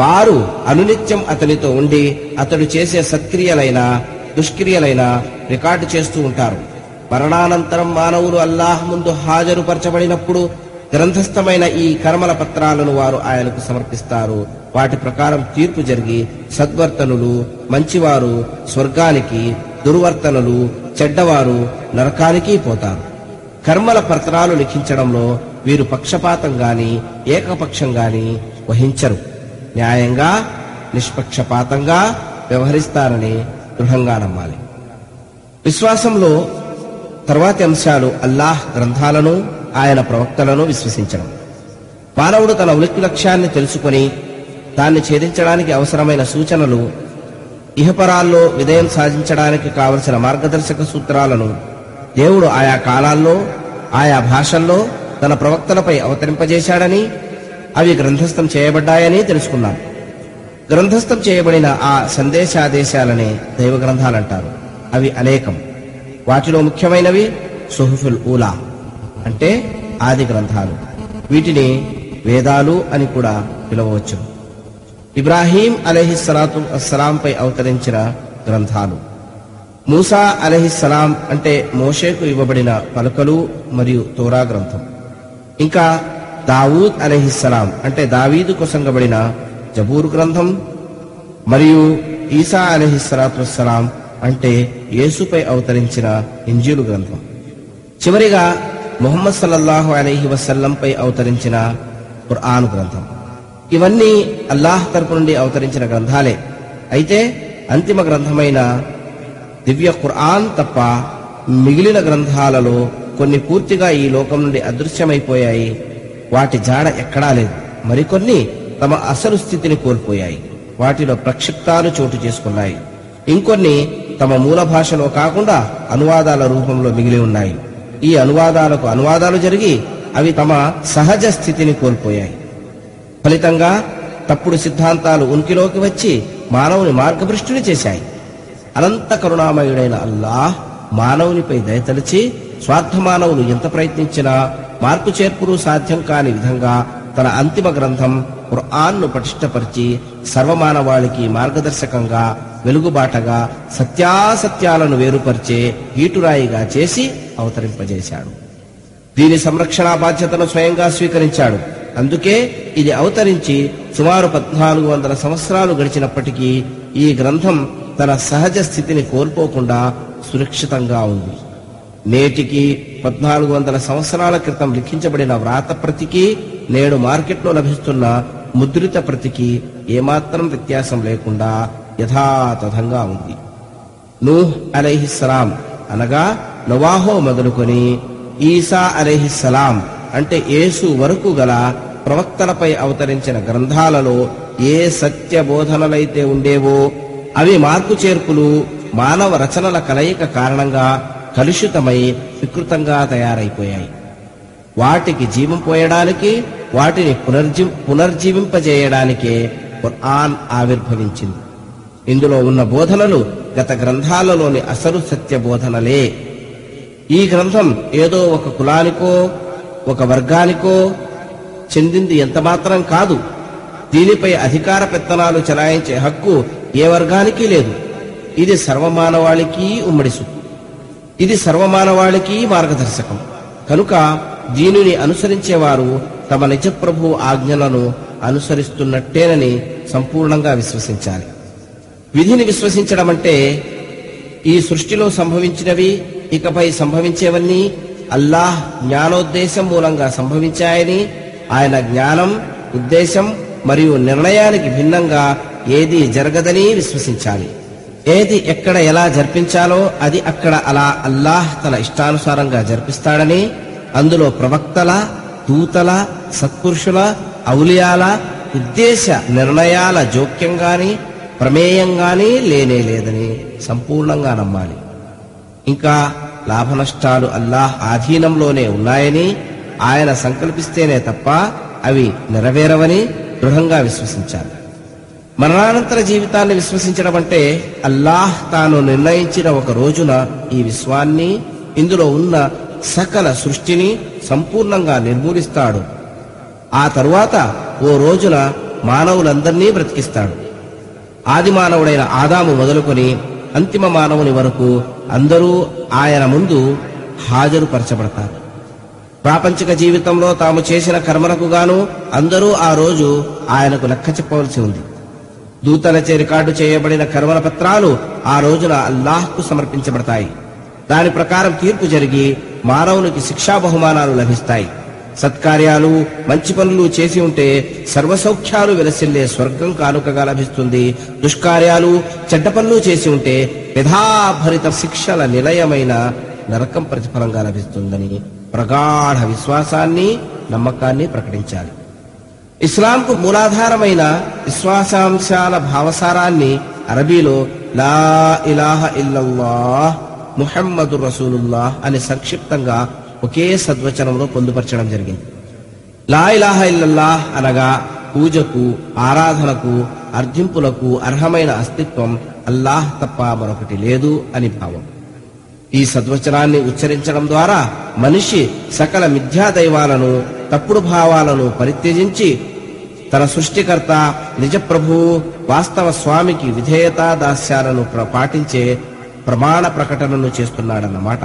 వారు అనునిత్యం అతనితో ఉండి అతడు చేసే సత్క్రియలైన దుష్క్రియలైన రికార్డు చేస్తూ ఉంటారు. మరణానంతరం మానవులు అల్లాహ్ ముందు హాజరుపరచబడినప్పుడు గ్రంథస్థమైన ఈ కర్మల పత్రాలను వారు ఆయనకు సమర్పిస్తారు. వాటి ప్రకారం తీర్పు జరిగి సద్వర్తనులు మంచివారు స్వర్గానికి, దుర్వర్తనులు చెడ్డవారు నరకానికి పోతారు. కర్మల పత్రాలు లిఖించడంలో వీరు పక్షపాతం గాని ఏకపక్షం గాని వహించరు. న్యాయంగా నిష్పక్షపాతంగా వ్యవహరిస్తారని దృఢంగా నమ్మాలి. విశ్వాసంలో తర్వాతి అంశాలు అల్లాహ్ గ్రంథాలను, ఆయన ప్రవక్తలను విశ్వసించడం. మానవుడు తన ఉనికి లక్ష్యాన్ని తెలుసుకొని దాన్ని ఛేదించడానికి అవసరమైన సూచనలు, ఇహపరాల్లో విజయం సాధించడానికి కావలసిన మార్గదర్శక సూత్రాలను దేవుడు ఆయా కాలాల్లో ఆయా భాషల్లో తన ప్రవక్తలపై అవతరింపజేశాడని, అవి గ్రంథస్థం చేయబడ్డాయని తెలుసుకున్నాం. గ్రంథస్థం చేయబడిన ఆ సందేశాదేశాలనే దైవ గ్రంథాలంటారు. అవి అనేకం. వాటిలో ముఖ్యమైనవి సుహుఫుల్ ఊలా అంటే ఆది గ్రంథాలు. వీటిని వేదాలు అని కూడా పిలవవచ్చు. ఇబ్రాహీం అలైహిస్సలాతు అస్సలాంపై అవతరించిన గ్రంథాలు, మూసా అలైహిస్సలాం అంటే మోషేకు ఇవ్వబడిన పలుకలు మరియు తోరా గ్రంథం, ఇంకా దావూద్ అలైహిస్సలాం అంటే దావీదుకు సంగబడిన జబూర్ గ్రంథం, మరియు ఈసా అలైహిస్సలాతు అస్సలాం అంటే యేసుపై అవతరించిన ఇంజీలు గ్రంథం, చివరిగా ముహమ్మద్ సల్లల్లాహు అలైహి వసల్లంపై అవతరించిన ఖుర్ఆన్ గ్రంథం. ఇవన్నీ అల్లాహ్ తరపు నుండి అవతరించిన గ్రంథాలే. అయితే అంతిమ గ్రంథమైన దివ్య ఖుర్ఆన్ తప్ప మిగిలిన గ్రంథాలలో కొన్ని పూర్తిగా ఈ లోకం నుండి అదృశ్యమైపోయాయి. వాటి జాడ ఎక్కడా లేదు. మరికొన్ని తమ అసలు స్థితిని కోల్పోయాయి. వాటిలో ప్రక్షిప్తాలు చోటు చేసుకున్నాయి. ఇంకొన్ని తమ మూల భాషలో కాకుండా అనువాదాల రూపంలో మిగిలి ఉన్నాయి. ఈ అనువాదాలకు అనువాదాలు జరిగి అవి తమ సహజ స్థితిని కోల్పోయాయి. ఫలితంగా తప్పుడు సిద్ధాంతాలు ఉనికిలోకి వచ్చి మానవుని మార్గభ్రష్టుని చేశాయి. అనంత కరుణామయుడైన అల్లాహ్ మానవునిపై దయతలిచి స్వార్థ మానవులు ఎంత ప్రయత్నించినా మార్పు చేర్పులు సాధ్యం కాని విధంగా తన అంతిమ గ్రంథం ఖుర్ఆన్ను పటిష్టపరిచి సర్వమానవాళికి మార్గదర్శకంగా, వెలుగుబాటగా, సత్యాసత్యాలను వేరుపరిచే ఈటురాయిగా చేసి అవతరింపజేశాడు. దీని సంరక్షణా బాధ్యతను స్వయంగా స్వీకరించాడు. అందుకే ఇది అవతరించి సుమారు పద్నాలుగు వందల సంవత్సరాలు గడిచినప్పటికీ ఈ గ్రంథం తన సహజ స్థితిని కోల్పోకుండా సురక్షితంగా ఉంది. నేటికి పద్నాలుగు వందల సంవత్సరాల క్రితం లిఖించబడిన వ్రాత ప్రతికి, నేడు మార్కెట్లో లభిస్తున్న ముద్రిత ప్రతికి ఏమాత్రం వ్యత్యాసం లేకుండా యథాతథంగా ఉంది. నూహ్ అలైహిస్సలాం అనగా నోవాహో మొదలుకొని ఈసా అలైహిస్సలాం అంటే యేసు వరకు గల ప్రవక్తలపై అవతరించిన గ్రంథాలలో ఏ సత్య బోధనలైతే ఉండేవో అవి మార్పు చేర్పులు, మానవ రచనల కలయిక కారణంగా కలుషితమై వికృతంగా తయారైపోయాయి. వాటికి జీవం పోయడానికి, వాటిని పునర్జీ పునర్జీవింపజేయడానికే ఖుర్ఆన్ ఆవిర్భవించింది. ఇందులో ఉన్న బోధనలు గత గ్రంథాలలోని అసలు సత్య బోధనలే. ఈ గ్రంథం ఏదో ఒక కులానికో ఒక వర్గానికో చెందింది ఎంతమాత్రం కాదు. దీనిపై అధికార పెత్తనాలు చలాయించే హక్కు ఏ వర్గానికి లేదు. ఇది సర్వమానవాళికి ఉమ్మడి సొత్తు. ఇది సర్వమానవాళికి మార్గదర్శకం. కనుక దీనిని అనుసరించేవారు తమ నిజ ప్రభు ఆజ్ఞలను అనుసరిస్తున్నట్టేనని సంపూర్ణంగా విశ్వసించాలి. విధిని విశ్వసించడం అంటే ఈ సృష్టిలో సంభవించినవి, ఇకపై సంభవించేవన్నీ అల్లాహ్ జ్ఞానోద్దేశం మూలంగా సంభవించాయని, ఆయన జ్ఞానం, ఉద్దేశం మరియు నిర్ణయానికి భిన్నంగా ఏది జరగదని విశ్వసించాలి. ఏది ఎక్కడ ఎలా జరిపించాలో అది అక్కడ అలా అల్లాహ్ తన ఇష్టానుసారంగా జరిపిస్తాడని, అందులో ప్రవక్తల, దూతల, సత్పురుషుల, ఔలియాల ఉద్దేశ నిర్ణయాల జోక్యంగాని ప్రమేయంగాని లేనే లేదని సంపూర్ణంగా నమ్మాలి. ఇంకా లాభనష్టాలు అల్లాహ్ ఆధీనంలోనే ఉన్నాయని, ఆయన సంకల్పిస్తేనే తప్ప అవి నెరవేరవని దృఢంగా విశ్వసించాలి. మరణానంతర జీవితాన్ని విశ్వసించడం అంటే అల్లాహ్ తాను నిర్ణయించిన ఒక రోజున ఈ విశ్వాన్ని, ఇందులో ఉన్న సకల సృష్టిని సంపూర్ణంగా నిర్మూలిస్తాడు. ఆ తరువాత ఓ రోజున మానవులందరినీ బ్రతికిస్తాడు. ఆది మానవుడైన ఆదాము మొదలుకొని అంతిమ మానవుని వరకు అందరూ ఆయన ముందు హాజరుపరచబడతారు. ప్రాపంచిక జీవితంలో తాము చేసిన కర్మలకు గాను అందరూ ఆ రోజు ఆయనకు లెక్క చెప్పవలసి ఉంది. దూతలచే రికార్డు చేయబడిన కర్మల పత్రాలు ఆ రోజున అల్లాహ్కు సమర్పించబడతాయి. దాని ప్రకారం తీర్పు జరిగి మానవునికి శిక్షా బహుమానాలు లభిస్తాయి. సత్కార్యాలు, మంచి పనులు చేసి ఉంటే సర్వసౌఖ్యాలు వెలసిల్లే స్వర్గం కానుకగా లభిస్తుంది. దుష్కార్యాలు, చెడ్డ పనులు చేసి ఉంటే విధాభరిత శిక్షల నిలయమైన నరకం ప్రతిఫలంగా లభిస్తుందని ప్రగాఢ విశ్వాసాన్ని, నమ్మకాన్ని ప్రకటించాలి. ఇస్లాంకు మూలాధారమైన విశ్వాసాంశాల భావసారాన్ని అరబీలో లా ఇలాహ ఇల్లల్లాహ్ ముహమ్మదు రసూలుల్లాహ్ అని సంక్షిప్తంగా ఒకే సద్వచనంలో పొందుపరచడం జరిగింది. లా ఇలాహ ఇల్లల్లాహ్ అనగా పూజకు, ఆరాధనకు, అర్ధింపులకు అర్హమైన అస్తిత్వం అల్లాహ్ తప్ప మరొకటి లేదు అని భావం. ఈ సద్వచనాన్ని ఉచ్చరించడం ద్వారా మనిషి సకల మిథ్యాదైవాలను, తప్పుడు భావాలను పరిత్యజించి తన సృష్టికర్త, నిజ ప్రభువు, వాస్తవ స్వామికి విధేయతా దాస్యాలను పాటించే ప్రమాణ ప్రకటనను చేస్తున్నాడన్నమాట.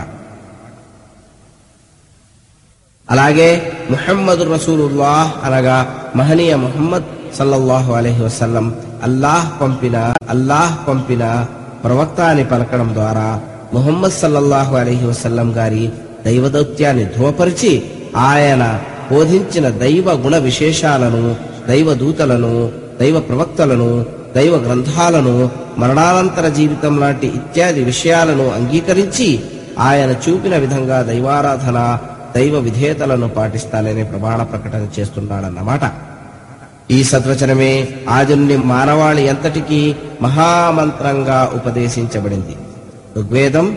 అలాగే ముహమ్మదు రసూలుల్లాహ్ అనగా మహనీయ ముహమ్మద్ సల్లల్లాహు అలైహి వసల్లం అల్లాహ్ పంపిన అల్లాహ్ పంపిన ప్రవక్త అని పలకడం ద్వారా ముహమ్మద్ సల్లల్లాహు అలైహి వసల్లం గారి దైవదౌత్యాన్ని ధృవపరిచి ఆయన బోధించిన దైవ గుణ విశేషాలను, దైవ దూతలను, దైవ ప్రవక్తలను, దైవ గ్రంథాలను, మరణానంతర జీవితం లాంటి ఇత్యాది విషయాలను అంగీకరించి ఆయన చూపిన విధంగా దైవారాధన, దైవ విధేయతలను పాటిస్తానని ప్రమాణ ప్రకటన చేస్తున్నాడన్నమాట. ఈ సద్వచనమే ఆదిని మానవాళి ఎంతటికీ మహామంత్రంగా ఉపదేశించబడింది. ఋగ్వేదం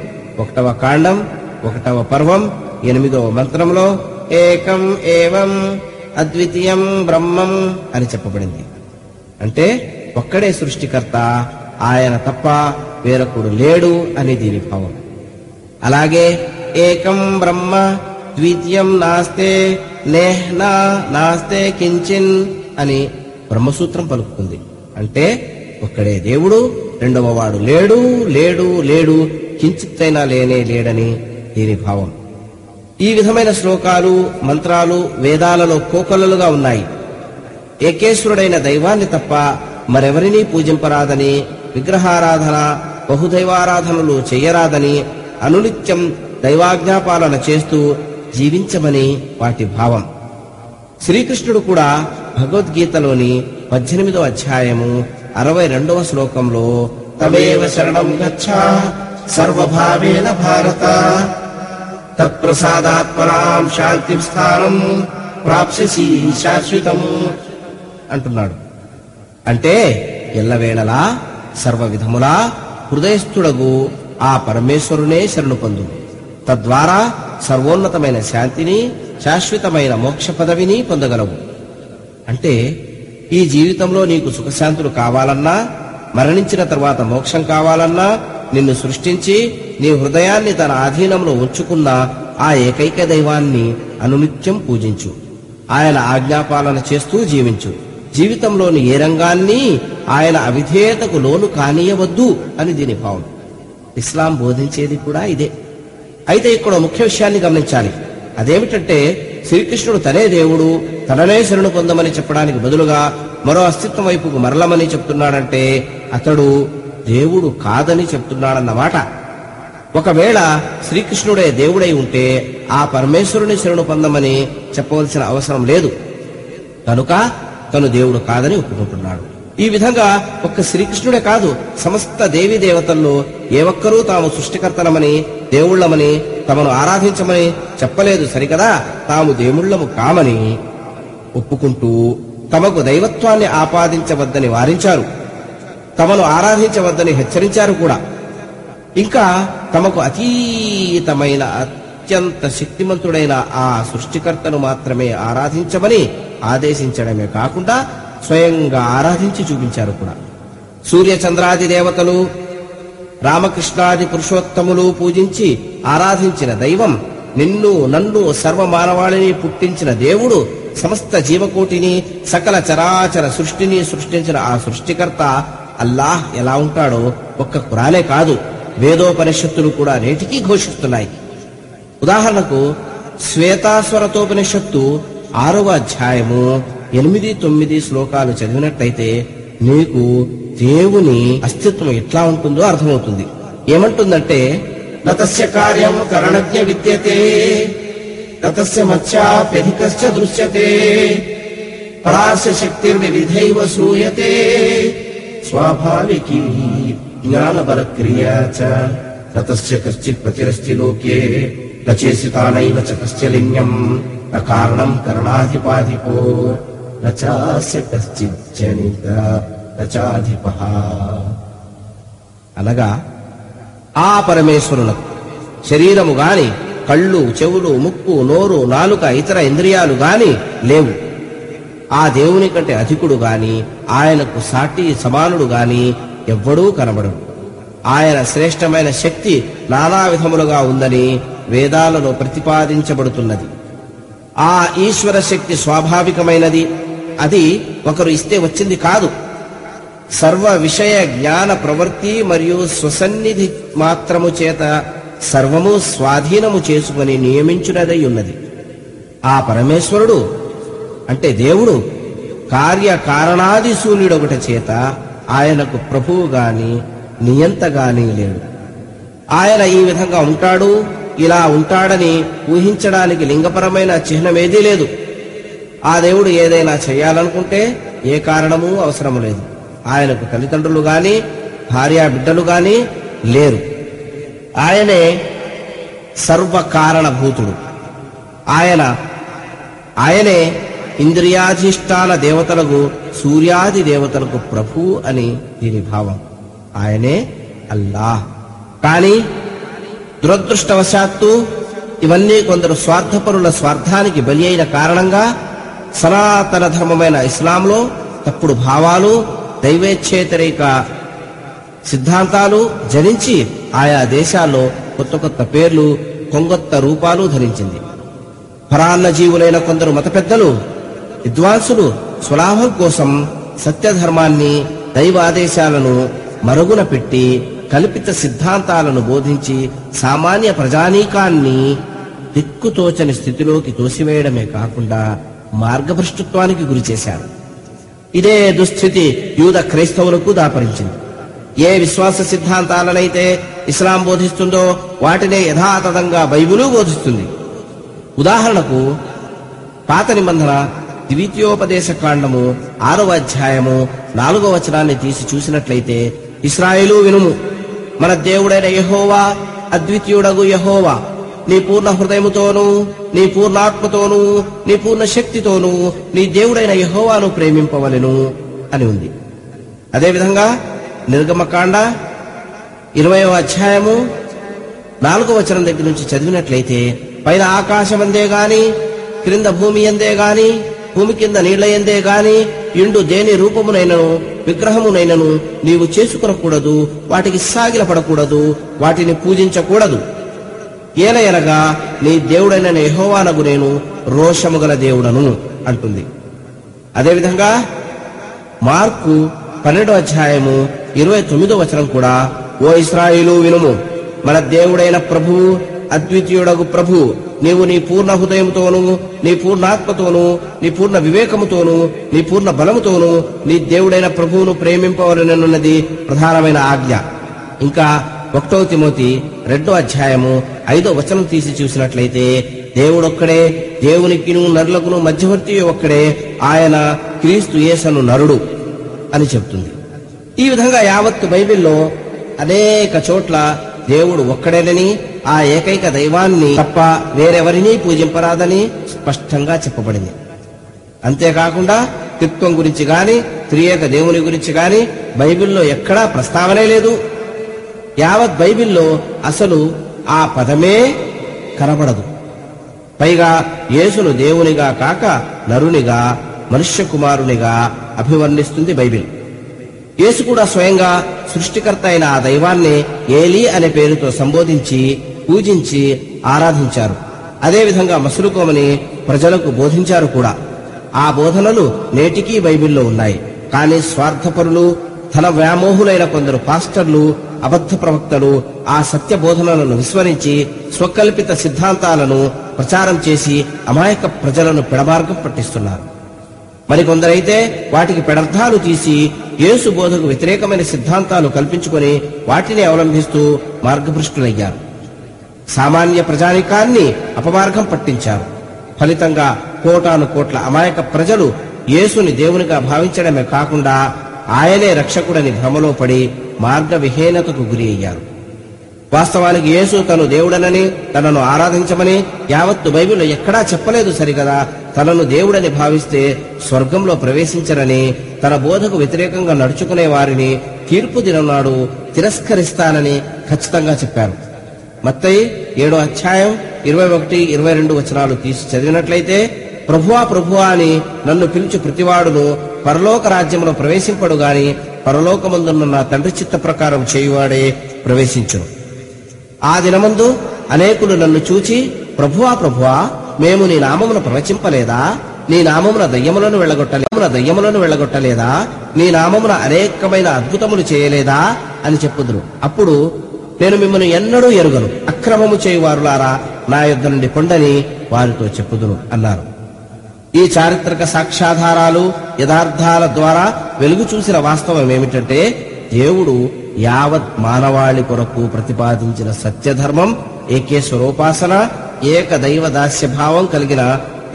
ఒకటవ కాండం ఒకటవ పర్వం ఎనిమిదవ మంత్రంలో ఏకం ఏవం అద్వితీయం బ్రహ్మం అని చెప్పబడింది. అంటే ఒక్కడే సృష్టికర్త, ఆయన తప్ప వేరొకడు లేడు అని దీని భావం. అలాగే ఏకం బ్రహ్మ ద్వితీయం నాస్తే లేహ్నా నాస్తే కించిన్ అని బ్రహ్మసూత్రం పలుకుతుంది. అంటే ఒక్కడే దేవుడు, రెండవ వాడు లేడు లేడు లేడు కించిత్తైనా లేనే లేడని దీని భావం. ఈ విధమైన శ్లోకాలు మంత్రాలు వేదాలలో కోకొల్లలుగా ఉన్నాయి. ఏకేశ్వరుడైన దైవాన్ని తప్ప మరెవరినీ పూజింపరాదని, విగ్రహారాధన బహుదైవారాధనలు చెయ్యరాదని, అనునిత్యం దైవాజ్ఞాపాలన చేస్తూ జీవించమని వాటి భావం. శ్రీకృష్ణుడు కూడా భగవద్గీతలోని పద్దెనిమిదవ అధ్యాయము అరవై రెండవ శ్లోకంలో తమేవ శరణం గచ్చా సర్వభావేన భారత తత్ప్రసాదాత్ పరాం శాంతిం స్థానం ప్రాప్స్యసి శాశ్వతం అంటున్నాడు. అంటే ఎల్లవేళలా సర్వవిధములా హృదయస్థుడగు ఆ పరమేశ్వరునే శరణు పొందు. తద్వారా సర్వోన్నతమైన శాంతిని, శాశ్వతమైన మోక్ష పదవిని పొందగలవు. అంటే ఈ జీవితంలో నీకు సుఖశాంతులు కావాలన్నా, మరణించిన తర్వాత మోక్షం కావాలన్నా, నిన్ను సృష్టించి నీ హృదయాన్ని తన ఆధీనంలో ఉంచుకున్న ఆ ఏకైక దైవాన్ని అనునిత్యం పూజించు. ఆయన ఆజ్ఞాపాలన చేస్తూ జీవించు. జీవితంలోని ఏ రంగాన్ని ఆయన అవిధేయతకు లోను కానీయవద్దు అని దీని భావం. ఇస్లాం బోధించేది కూడా ఇదే. అయితే ఇక్కడ ముఖ్య విషయాన్ని గమనించాలి. అదేమిటంటే, శ్రీకృష్ణుడు తనే దేవుడు, తననే శరణు పొందమని చెప్పడానికి బదులుగా మరో అస్తిత్వం వైపుకు మరలమని చెప్తున్నాడంటే అతడు దేవుడు కాదని చెప్తున్నాడన్నమాట. ఒకవేళ శ్రీకృష్ణుడే దేవుడై ఉంటే ఆ పరమేశ్వరుని శరణు పొందమని చెప్పవలసిన అవసరం లేదు. కనుక తను దేవుడు కాదని ఒప్పుకుంటున్నాడు. ఈ విధంగా ఒక్క శ్రీకృష్ణుడే కాదు, సమస్త దేవీ దేవతల్లో ఏ ఒక్కరూ తాము సృష్టికర్తలమని, దేవుళ్లమని, తమను ఆరాధించమని చెప్పలేదు సరికదా, తాము దేవుళ్లము కామని ఒప్పుకుంటూ తమకు దైవత్వాన్ని ఆపాదించవద్దని వారించారు, తమను ఆరాధించవద్దని హెచ్చరించారు కూడా. ఇంకా తమకు అతీతమైన అత్యంత శక్తిమంతుడైన ఆ సృష్టికర్తను మాత్రమే ఆరాధించమని ఆదేశించడమే కాకుండా స్వయంగా ఆరాధించి చూపించారు కూడా. సూర్య చంద్రాది దేవతలు, రామకృష్ణాది పురుషోత్తములు పూజించి ఆరాధించిన దైవం, నిన్ను నన్ను సర్వమానవాళిని పుట్టించిన దేవుడు, సమస్త జీవకోటిని సకల చరాచర సృష్టిని సృష్టించిన ఆ సృష్టికర్త అల్లాహ్ ఎలా ఉంటాడో ఒక్క ఖురానే కాదు, వేదోపనిషత్తులు కూడా నేటికీ ఘోషిస్తున్నాయి. ఉదాహరణకు శ్వేతాస్వరతోపనిషత్తు ఆరవ అధ్యాయము ఎనిమిది తొమ్మిది శ్లోకాలు చదివినట్లయితే నీకు దేవుని అస్తిత్వం ఎట్లా ఉంటుందో అర్థమవుతుంది. ఏమంటుందంటే, తతస్య కార్యం కరణజ్ఞ విద్యతే తతస్య మత్స్యాప్యధికశ్చ దృశ్యతే పరాస్య శక్తిర్వివిధైవ సూయతే స్వాభావికీ జ్ఞానపరక్రియా చ తతస్య కశ్చిత్ ప్రతిరస్తి లోకే నచేసితానైవ చ కశ్చ లింగం నకారణం కరణాధిపాధిపో నచాస్య కశ్చిత్ జనిత నచాధిపః. అనగా ఆ పరమేశ్వరునకు శరీరము గాని, కళ్ళు, చెవులు, ముక్కు, నోరు, నాలుక, ఇతర ఇంద్రియాలు గాని లేవు. ఆ దేవుని కంటే అధికుడు గాని, ఆయనకు సాటి సమానుడు గాని ఎవ్వడూ కనబడడు. ఆయన శ్రేష్టమైన శక్తి నానా విధములుగా ఉందని వేదాలలో ప్రతిపాదించబడుతున్నది. ఆ ఈశ్వర శక్తి స్వాభావికమైనది, అది ఒకరు ఇస్తే వచ్చింది కాదు. సర్వ విషయ జ్ఞాన ప్రవృత్తి మరియు స్వసన్నిధి మాత్రము చేత సర్వము స్వాధీనము చేసుకుని నియమించునదై ఉన్నది. ఆ పరమేశ్వరుడు అంటే దేవుడు కార్యకారణాది శూన్యుడొకటి చేత ఆయనకు ప్రభువు గాని నియంత గాని లేడు. ఆయన ఈ విధంగా ఉంటాడు, ఇలా ఉంటాడని ఊహించడానికి లింగపరమైన చిహ్నమేదీ లేదు. ఆ దేవుడు ఏదైనా చేయాలనుకుంటే ఏ కారణమూ అవసరము లేదు. ఆయనకు తల్లిదండ్రులు గాని, భార్యా బిడ్డలు గాని లేరు. ఆయనే సర్వకారణభూతుడు. ఆయన ఆయనే ఇంద్రియాధిష్టాన దేవతలకు, సూర్యాది దేవతలకు ప్రభువు అని దీని భావం. ఆయనే అల్లాహ్. కానీ దురదృష్టవశాత్తు ఇవన్నీ కొందరు స్వార్థపరుల స్వార్థానికి బలి అయిన కారణంగా సనాతన ధర్మమైన ఇస్లాంలో తప్పుడు భావాలు, దైవేచ్ఛేతరిక సిద్ధాంతాలు జనించి ఆయా దేశాల్లో కొత్త కొత్త పేర్లు, కొంగొత్త రూపాలు ధరించింది. పరాన్న జీవులైన కొందరు మత పెద్దలు, విద్వాంసులు స్వలాభం కోసం సత్యధర్మాన్ని, దైవాదేశాలను మరుగున పెట్టి కల్పిత సిద్ధాంతాలను బోధించి సామాన్య ప్రజానీకాన్ని దిక్కుతోచని స్థితిలోకి తోసివేయడమే కాకుండా మార్గభ్రష్టుత్వానికి గురిచేశారు. ఇదే దుస్థితి యూద క్రైస్తవులకు దాపరించింది. ఏ విశ్వాస సిద్ధాంతాలనైతే ఇస్లాం బోధిస్తుందో వాటినే యథాతథంగా బైబిలు బోధిస్తుంది. ఉదాహరణకు పాత నిబంధన ద్వితీయోపదేశ కాండము ఆరవ అధ్యాయము నాలుగో వచనాన్ని తీసి చూసినట్లయితే, ఇశ్రాయేలు వినుము, మన దేవుడైన యెహోవా అద్వితీయుడగు యెహోవా, నీ పూర్ణ హృదయముతోనూ నీ పూర్ణాత్మతోనూ నీ పూర్ణ శక్తితోనూ నీ దేవుడైన యెహోవాను ప్రేమింపవలెను అని ఉంది. అదేవిధంగా నిర్గమకాండ ఇరవయవ అధ్యాయము నాలుగో వచనం దగ్గర నుంచి చదివినట్లయితే, పైన ఆకాశమందే గాని క్రింద భూమి ఎందే గాని భూమి కింద నీళ్ల ఎందే గాని ఇండు దేని రూపమునైనను విగ్రహమునైనను నీవు చేసుకునకూడదు, వాటికి సాగిలపడకూడదు, వాటిని పూజించకూడదు. ఏలయనగా నీ దేవుడైన యెహోవానగు నేను రోషము గల దేవుడను అంటుంది. అదేవిధంగా మార్కు పన్నెండో అధ్యాయము ఇరవై తొమ్మిదో వచనం కూడా, ఓ ఇశ్రాయేలు వినుము, మన దేవుడైన ప్రభువు అద్వితీయుడగు ప్రభు, నీవు నీ పూర్ణ హృదయంతోనూ నీ పూర్ణాత్మతోనూ నీ పూర్ణ వివేకముతోనూ నీ పూర్ణ బలముతోనూ నీ దేవుడైన ప్రభువును ప్రేమింపవలెనన్నది ప్రధానమైన ఆజ్ఞ. ఇంకా ఒకటో తిమోతి రెండో అధ్యాయము ఐదో వచనం తీసి చూసినట్లయితే, దేవుడొక్కడే, దేవునికిను నరులకును మధ్యవర్తి ఒక్కడే, ఆయన క్రీస్తు యేసను నరుడు అని చెబుతుంది. ఈ విధంగా యావత్తు బైబిల్లో అనేక చోట్ల దేవుడు ఒక్కడేనని, ఆ ఏకైక దైవాన్ని తప్ప వేరెవరినీ పూజింపరాదని స్పష్టంగా చెప్పబడింది. అంతేకాకుండా త్రిత్వం గురించి గాని త్రియేక దేవుని గురించి గాని బైబిల్లో ఎక్కడా ప్రస్తావనే లేదు. యావత్ బైబిల్లో అసలు ఆ పదమే కనబడదు. పైగా యేసును దేవునిగా కాక నరునిగా, మనుష్య కుమారునిగా అభివర్ణిస్తుంది బైబిల్. యేసు కూడా స్వయంగా సృష్టికర్త అయిన ఆ దైవాన్నే ఏలీ అనే పేరుతో సంబోధించి పూజించి ఆరాధించారు. అదేవిధంగా మసలుకోమని ప్రజలకు బోధించారు కూడా. ఆ బోధనలు నేటికీ బైబిల్లో ఉన్నాయి. కానీ స్వార్థపరులు, ధన వ్యామోహులైన కొందరు పాస్టర్లు, అబద్ధ ప్రవక్తలు ఆ సత్య బోధనలను విస్మరించి స్వకల్పిత సిద్ధాంతాలను ప్రచారం చేసి అమాయక ప్రజలను పెడమార్గం పట్టిస్తున్నారు. మరికొందరైతే వాటికి పెడర్థాలు తీసి యేసు బోధకు వ్యతిరేకమైన సిద్ధాంతాలు కల్పించుకొని వాటిని అవలంబిస్తూ మార్గభ్రష్టులయ్యారు. సామాన్య ప్రజానీకాన్ని అపమార్గం పట్టించారు. ఫలితంగా కోటాను కోట్ల అమాయక ప్రజలు యేసుని దేవునిగా భావించడమే కాకుండా ఆయనే రక్షకుడని భ్రమలో పడి మార్గవిహీనతకు గురి అయ్యారు. వాస్తవానికి యేసు తను దేవుడనని, తనను ఆరాధించమని యావత్తు బైబిల్లో ఎక్కడా చెప్పలేదు సరిగదా, తనను దేవుడని భావిస్తే స్వర్గంలో ప్రవేశించరని, తన బోధకు వ్యతిరేకంగా నడుచుకునే వారిని తీర్పు దినం నాడు తిరస్కరిస్తానని ఖచ్చితంగా చెప్పారు. మత్తయి ఏడో అధ్యాయం ఇరవై ఒకటి ఇరవై రెండు వచనాలు తీసి చదివినట్లయితే, ప్రభువా ప్రభువా అని నన్ను పిలుచు ప్రతివాడును పరలోక రాజ్యంలో ప్రవేశింపడు గాని పరలోకమందున్న నా తండ్రి చిత్త ప్రకారం చేయువాడే ప్రవేశించును. ఆ దినమందు అనేకులు నన్ను చూచి, ప్రభువా ప్రభువా, మేము నీ నామమును ప్రవచింపలేదా, నీ నామమున దయ్యములను వెళ్ళగొట్టలేదా దయ్యములను వెళ్ళగొట్టలేదా నీ నామమున అనేకమైన అద్భుతములు చేయలేదా అని చెప్పుదురు. అప్పుడు నేను మిమ్మల్ని ఎన్నడూ ఎరుగను, అక్రమము చేయువారులారా నా యొద్ద నుండి పొండని వారితో చెప్పుదును అన్నారు. ఈ చారిత్రక సాక్ష్యాధారాలు, యథార్థాల ద్వారా వెలుగు చూసిన వాస్తవం ఏమిటంటే, దేవుడు యావత్ మానవాళి కొరకు ప్రతిపాదించిన సత్యధర్మం ఏకేశ్వరోపాసన, ఏక దైవ దాస్యభావం కలిగిన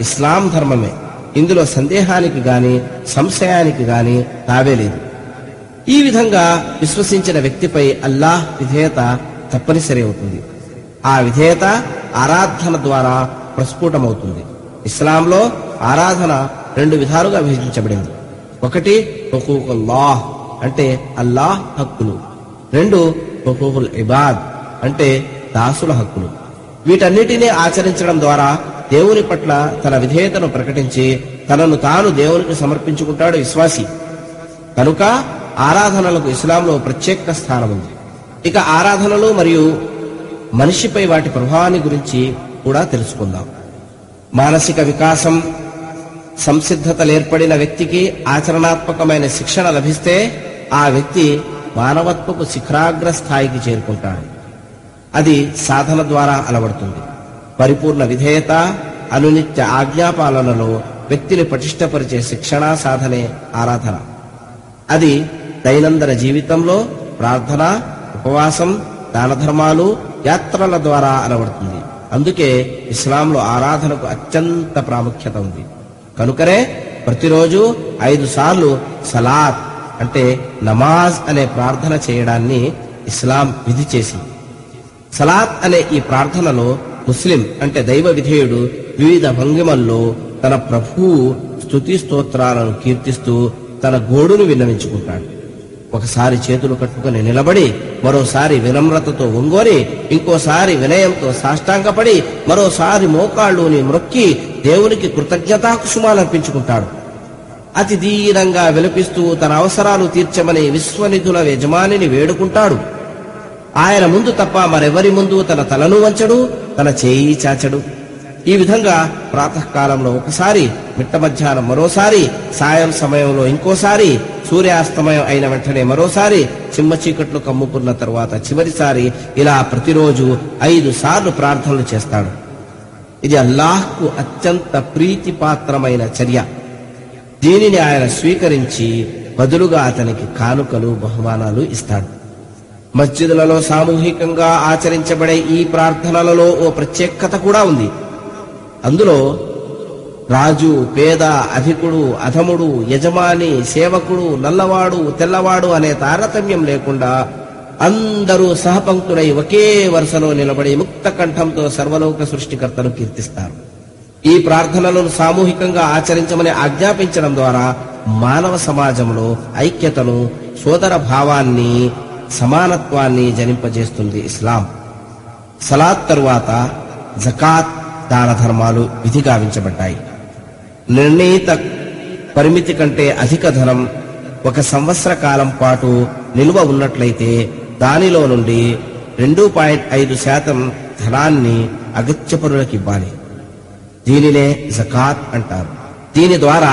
ఇస్లాం ధర్మమే. ఇందులో సందేహానికి గాని సంశయానికి గాని తావేలేదు. ఈ విధంగా విశ్వసించిన వ్యక్తిపై అల్లాహ్ విధేయత తప్పనిసరి అవుతుంది. ఆ విధేయత ఆరాధన ద్వారా ప్రస్ఫుటమవుతుంది. ఇస్లాంలో ఆరాధన రెండు విధాలుగా విభజించబడింది. ఒకటి హుకూకుల్లాహ్ అంటే అల్లాహ్ హక్కులు, రెండు హుకూకుల్ ఇబాద్ అంటే దాసుల హక్కులు. వీటన్నిటినీ ఆచరించడం ద్వారా దేవుని పట్ల తన విధేయతను ప్రకటించి తనను తాను దేవునికి సమర్పించుకుంటాడు విశ్వాసి. కనుక ఆరాధనలకు ఇస్లాంలో ప్రత్యేక స్థానం ఉంది. ఇక ఆరాధనలు మరియు మనిషిపై వాటి ప్రభావాన్ని గురించి కూడా తెలుసుకుందాం. మానసిక వికాసం, సంసిద్ధతలేర్పడిన వ్యక్తికి ఆచరణాత్మకమైన శిక్షణ లభిస్తే ఆ వ్యక్తి మానవత్వపు శిఖరాగ్ర స్థాయికి చేరుకుంటాడు. అది సాధన ద్వారా అలవడుతుంది. పరిపూర్ణ విధేయత, అనునిత్య ఆజ్ఞాపాలనలో వ్యక్తిని పటిష్టపరిచే శిక్షణా సాధనే ఆరాధన. అది దైనందిన జీవితంలో ప్రార్థన, ఉపవాసం, దాన ధర్మాలు, యాత్రల ద్వారా అలవడుతుంది. అందుకే ఇస్లాంలో ఆరాధనకు అత్యంత ప్రాముఖ్యత ఉంది. కనుకనే ప్రతిరోజు ఐదు సార్లు సలాత్ అంటే నమాజ్ అనే ప్రార్థన చేయడాన్ని ఇస్లాం విధి చేసింది. సలాత్ అనే ఈ ప్రార్థనలో ముస్లిం అంటే దైవ విధేయుడు వివిధ భంగిమల్లో తన ప్రభువు స్తుతి స్తోత్రాలను కీర్తిస్తూ తన గోడును విన్నవించుకుంటాడు. ఒకసారి చేతులు కట్టుకుని నిలబడి, మరోసారి వినమ్రతతో ఒంగోని, ఇంకోసారి వినయంతో సాష్టాంగపడి, మరోసారి మోకాళ్ళుని మ్రొక్కి దేవునికి కృతజ్ఞతాకుసుమాలు అర్పించుకుంటాడు. అతి దీనంగా విలపిస్తూ తన అవసరాలు తీర్చమని విశ్వనిధుల యజమానిని వేడుకుంటాడు. ఆయన ముందు తప్ప మరెవరి ముందు తన తలను వంచడు, తన చేయి చాచడు. ఈ విధంగా ప్రాతకాలంలో ఒకసారి, మిట్ట మధ్యాహ్నం మరోసారి, సాయం సమయంలో ఇంకోసారి, సూర్యాస్తమయం అయిన వెంటనే మరోసారి, చిమ్మ చీకట్లు కమ్ముకున్న తరువాత చివరిసారి, ఇలా ప్రతిరోజు ఐదు సార్లు ప్రార్థనలు చేస్తాడు. ఇది అల్లాహ్కు అత్యంత ప్రీతిపాత్రమైన చర్య. దీనిని ఆయన స్వీకరించి బదులుగా అతనికి కానుకలు, బహుమానాలు ఇస్తాడు. మస్జిదులలో సామూహికంగా ఆచరించబడే ఈ ప్రార్థనలలో ఓ ప్రత్యేకత కూడా ఉంది. అందులో రాజు, పేద, అధికుడు, అధముడు, యజమాని, సేవకుడు, నల్లవాడు, తెల్లవాడు అనే తారతమ్యం లేకుండా అందరూ సహపంక్తులై ఒకే వరుసలో నిలబడి ముక్త కంఠంతో సర్వలోక సృష్టికర్తను కీర్తిస్తారు. ఈ ప్రార్థనలను సామూహికంగా ఆచరించమని ఆజ్ఞాపించడం ద్వారా మానవ సమాజంలో ఐక్యతను, సోదర భావాన్ని, సమానత్వాన్ని జనింపజేస్తుంది ఇస్లాం. సలాత్ తరువాత జకాత్, దాన ధర్మాలు విధి గావించబడ్డాయి. నిర్ణీత పరిమితి కంటే అధిక ధనం ఒక సంవత్సర కాలం పాటు నిల్వ ఉన్నట్లయితే దానిలో నుండి రెండు పాయింట్ ఐదు శాతం ధనాన్ని అగత్యపరులకు ఇవ్వాలి. దీనినే జకాత్ అంటారు. దీని ద్వారా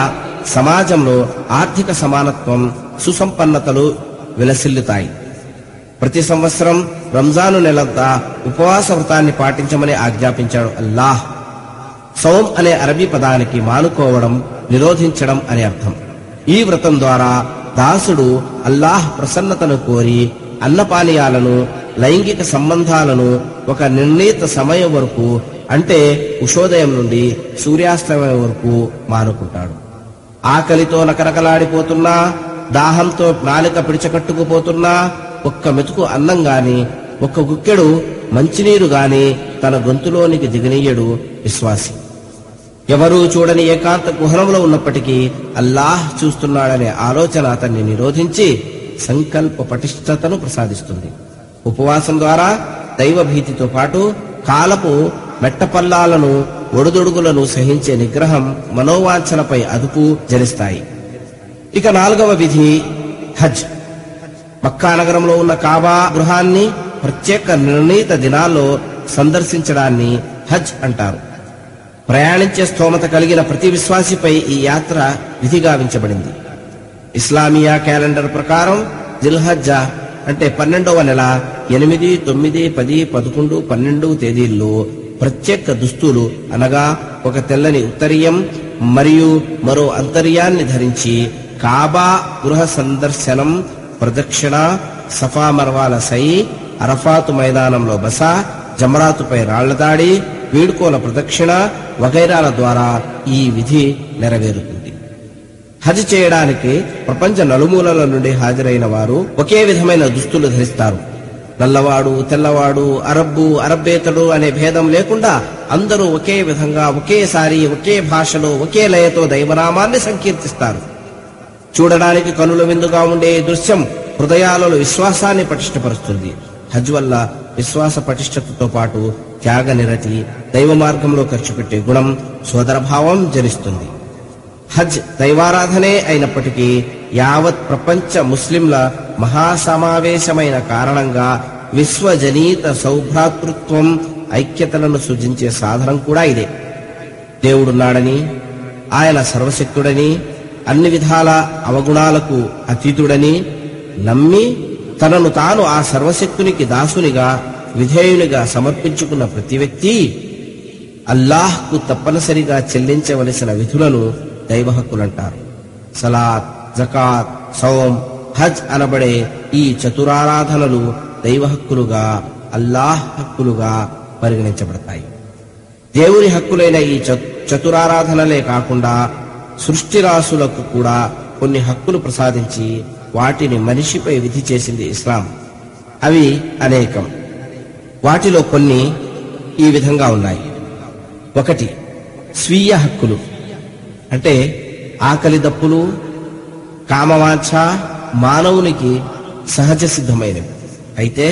సమాజంలో ఆర్థిక సమానత్వం, సుసంపన్నతలు విలసిల్లుతాయి. ప్రతి సంవత్సరం రంజాను నెలంతా ఉపవాస వ్రతాన్ని పాటించమని ఆజ్ఞాపించాడు అల్లాహ్. సౌమ్ అనే అరబీ పదానికి మానుకోవడం, నిరోధించడం అనే అర్థం. ఈ వ్రతం ద్వారా దాసుడు అల్లాహ్ ప్రసన్నతను కోరి అన్నపానీయాలను, లైంగిక సంబంధాలను ఒక నిర్ణీత సమయం వరకు, అంటే ఉషోదయం నుండి సూర్యాస్తమయం వరకు మానుకుంటాడు. ఆకలితో నకరకలాడిపోతున్నా, దాహంతో నాలిక పిడిచకట్టుకుపోతున్నా ఒక్క మెతుకు అన్నం గాని, ఒక్క గుక్కెడు మంచినీరు గాని తన గొంతులోనికి దిగనీయడు విశ్వాసి. ఎవరూ చూడని ఏకాంత గుహనంలో ఉన్నప్పటికీ అల్లాహ్ చూస్తున్నాడనే ఆలోచన అతన్ని నిరోధించి సంకల్ప పటిష్టతను ప్రసాదిస్తుంది. ఉపవాసం ద్వారా దైవభీతితో పాటు కాలపు మెట్టపల్లాలను, ఒడుదొడుగులను సహించే నిగ్రహం, మనోవాంఛలపై అదుపు జనిస్తాయి. ఇక నాలుగవ విధి హజ్. మక్కా నగరంలో ఉన్న కాబా గృహాన్ని ప్రత్యేక నిర్ణీత దినాల్లో సందర్శించడాన్ని హజ్ అంటారు. ప్రయాణించే స్తోమత కలిగిన ప్రతి విశ్వాసిపై ఈ యాత్ర విధి గావించబడింది. ఇస్లామియా క్యాలెండర్ ప్రకారం జిల్హజ్జా అంటే పన్నెండవ నెల ఎనిమిది, తొమ్మిది, పది, పదకొండు, పన్నెండు తేదీల్లో ప్రత్యేక దుస్తులు అనగా ఒక తెల్లని ఉత్తరీయం మరియు మరో అంతర్యాన్ని ధరించి కాబా గృహ సందర్శనం, ప్రదక్షిణ, సఫా మర్వాల సై, అరఫాతు మైదానంలో బస, జమరాతుపై రాళ్లదాడి, వీడుకోల ప్రదక్షిణ వగైరాల ద్వారా ఈ విధి నెరవేరుతుంది. హజ్ చేయడానికి ప్రపంచ నలుమూలల నుండి హాజరైన వారు ఒకే విధమైన దుస్తులు ధరిస్తారు. నల్లవాడు, తెల్లవాడు, అరబ్బు, అరబ్బేతడు అనే భేదం లేకుండా అందరూ ఒకే విధంగా, ఒకేసారి, ఒకే భాషలో, ఒకే లయతో దైవనామాన్ని సంకీర్తిస్తారు. చూడడానికి కనుల విందుగా ఉండే దృశ్యం హృదయాలలో విశ్వాసాన్ని పటిష్టపరుస్తుంది. హజ్ వల్ల విశ్వాస పటిష్టతతో పాటు త్యాగ నిరతి, దైవ మార్గంలో ఖర్చు పెట్టే గుణం, సోదరభావం జనిస్తుంది. హజ్ దైవారాధనే అయినప్పటికీ యావత్ ప్రపంచ ముస్లింల మహాసమావేశమైన కారణంగా విశ్వజనీత సౌభ్రాతృత్వం, ఐక్యతలను సృజించే సాధనం కూడా ఇదే. దేవుడున్నాడని, ఆయన సర్వశక్తుడని, అన్ని విధాల అవగుణాలకు అతీతుడని నమ్మి తనను తాను ఆ సర్వశక్తునికి దాసునిగా విధేయునిగా సమర్పించుకున్న ప్రతి వ్యక్తి అల్లాహ్కు తప్పనిసరిగా చెల్లించవలసిన విధులను దైవ హక్కులంటారు. సలాత్, జకాత్, సౌం, హజ్ అనబడే ఈ చతురారాధనలు దైవ హక్కులుగా, అల్లాహ్ హక్కులుగా పరిగణించబడతాయి. దేవుని హక్కులైన ఈ చతురారాధనలే కాకుండా సృష్టి రాసులకు కూడా కొన్ని హక్కులు ప్రసాదించి వాటిని మనిషిపై విధి చేసింది ఇస్లాం. అవి అనేకం. వాటిలో కొన్ని ఈ విధంగా ఉన్నాయి. ఒకటి, స్వీయ హక్కులు అంటే ఆకలి దప్పులు, కామవాంఛ మానవునికి సహజ సిద్ధమైనవి. అయితే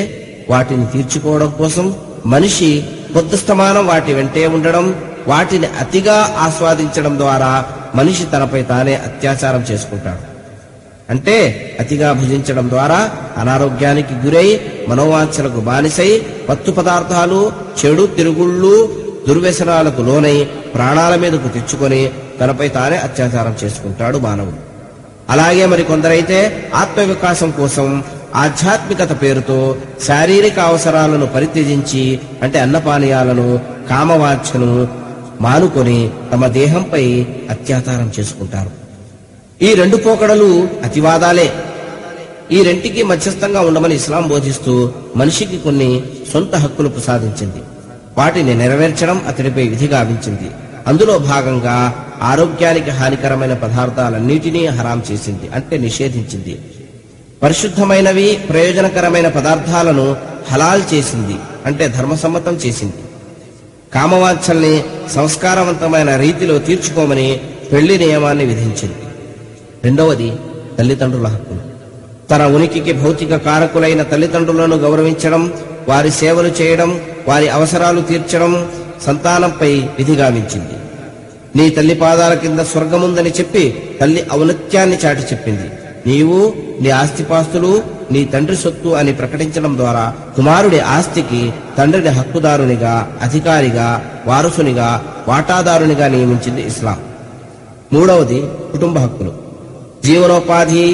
వాటిని తీర్చుకోవడం కోసం మనిషి కొద్దిస్తమానం వాటి వెంటే ఉండడం, వాటిని అతిగా ఆస్వాదించడం ద్వారా మనిషి తనపై తానే అత్యాచారం చేసుకుంటాడు. అంటే అతిగా భుజించడం ద్వారా అనారోగ్యానికి గురై, మనోవాంఛలకు బానిసై, పత్తు పదార్థాలు, చెడు తిరుగుళ్ళు, దుర్వ్యసనాలకు లోనై ప్రాణాల మీదకు తెచ్చుకొని తనపై తానే అత్యాచారం చేసుకుంటాడు మానవుడు. అలాగే మరికొందరైతే ఆత్మవికాసం కోసం ఆధ్యాత్మికత పేరుతో శారీరక అవసరాలను పరిత్యజించి, అంటే అన్నపానీయాలను, కామవాంఛను మానుకొని తమ దేహంపై అత్యాచారం చేసుకుంటారు. ఈ రెండు పోకడలు అతివాదాలే. ఈ రెంటికి మధ్యస్థంగా ఉండమని ఇస్లాం బోధిస్తూ మనిషికి కొన్ని సొంత హక్కులు ప్రసాదించింది. వాటిని నెరవేర్చడం అతడిపై విధి గావించింది. అందులో భాగంగా ఆరోగ్యానికి హానికరమైన పదార్థాలన్నిటినీ హరాం చేసింది, అంటే నిషేధించింది. పరిశుద్ధమైనవి, ప్రయోజనకరమైన పదార్థాలను హలాల్ చేసింది, అంటే ధర్మసమ్మతం చేసింది. కామవాంఛల్ని సంస్కారవంతమైన రీతిలో తీర్చుకోమని పెళ్లి నియమాన్ని విధించింది. రెండవది తల్లిదండ్రుల హక్కులు. తన ఉనికికి భౌతిక కారకులైన తల్లిదండ్రులను గౌరవించడం, వారి సేవలు చేయడం, వారి అవసరాలు తీర్చడం సంతానంపై విధిగావించింది. నీ తల్లి పాదాల కింద స్వర్గముందని చెప్పి తల్లి ఔన్నత్యాన్ని చాటి చెప్పింది. నీవు నీ ఆస్తిపాస్తులు నీ తండ్రి సొత్తు అని ప్రకటించడం ద్వారా కుమారుడి ఆస్తికి తండ్రిని హక్కుదారునిగా, అధికారిగా, వారసునిగా, వాటాదారునిగా నియమించింది ఇస్లాం. మూడవది కుటుంబ హక్కులు. జీవనోపాధి,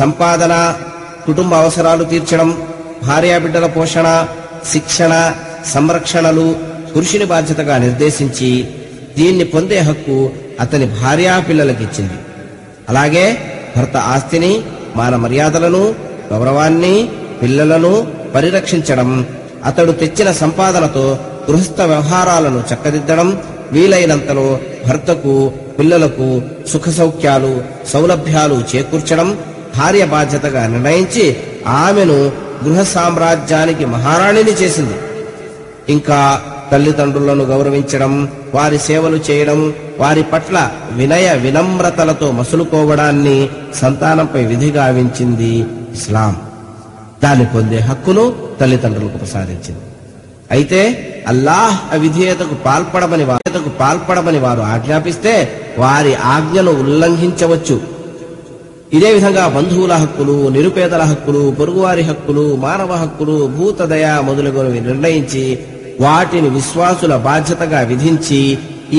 సంపాదన, కుటుంబ అవసరాలు తీర్చడం, భార్యాబిడ్డల పోషణ, శిక్షణ, సంరక్షణలు పురుషుని బాధ్యతగా నిర్దేశించి దీన్ని పొందే హక్కు అతని భార్యా పిల్లలకిచ్చింది. అలాగే భర్త ఆస్తిని, మాన మర్యాదలను, గౌరవాన్ని, పిల్లలను పరిరక్షించడం, అతడు తెచ్చిన సంపాదనతో గృహస్థ వ్యవహారాలను చక్కదిద్దడం, వీలైనంతలో భర్తకు పిల్లలకు సుఖ సౌఖ్యాలు, సౌలభ్యాలు చేకూర్చడం భార్య బాధ్యతగా నిర్ణయించి ఆమెను గృహ సామ్రాజ్యానికి మహారాణిని చేసింది. ఇంకా తల్లిదండ్రులను గౌరవించడం, వారి సేవలు చేయడం, వారి పట్ల వినయ వినమ్రతలతో మసులుకోవడాన్ని సంతానంపై విధి గావించింది ఇస్లాం. దాన్ని పొందే హక్కును తల్లిదండ్రులకు ప్రసాదించింది. అయితే అల్లాహ్ అవిధేయతకు పాల్పడమని వారు పాల్పడమని వారు ఆజ్ఞాపిస్తే వారి ఆజ్ఞను ఉల్లంఘించవచ్చు. ఇదే విధంగా బంధువుల హక్కులు, నిరుపేదల హక్కులు, పొరుగువారి హక్కులు, మానవ హక్కులు, భూతదయ మొదలగునవి నిర్ణయించి వాటిని విశ్వాసుల బాధ్యతగా విధించి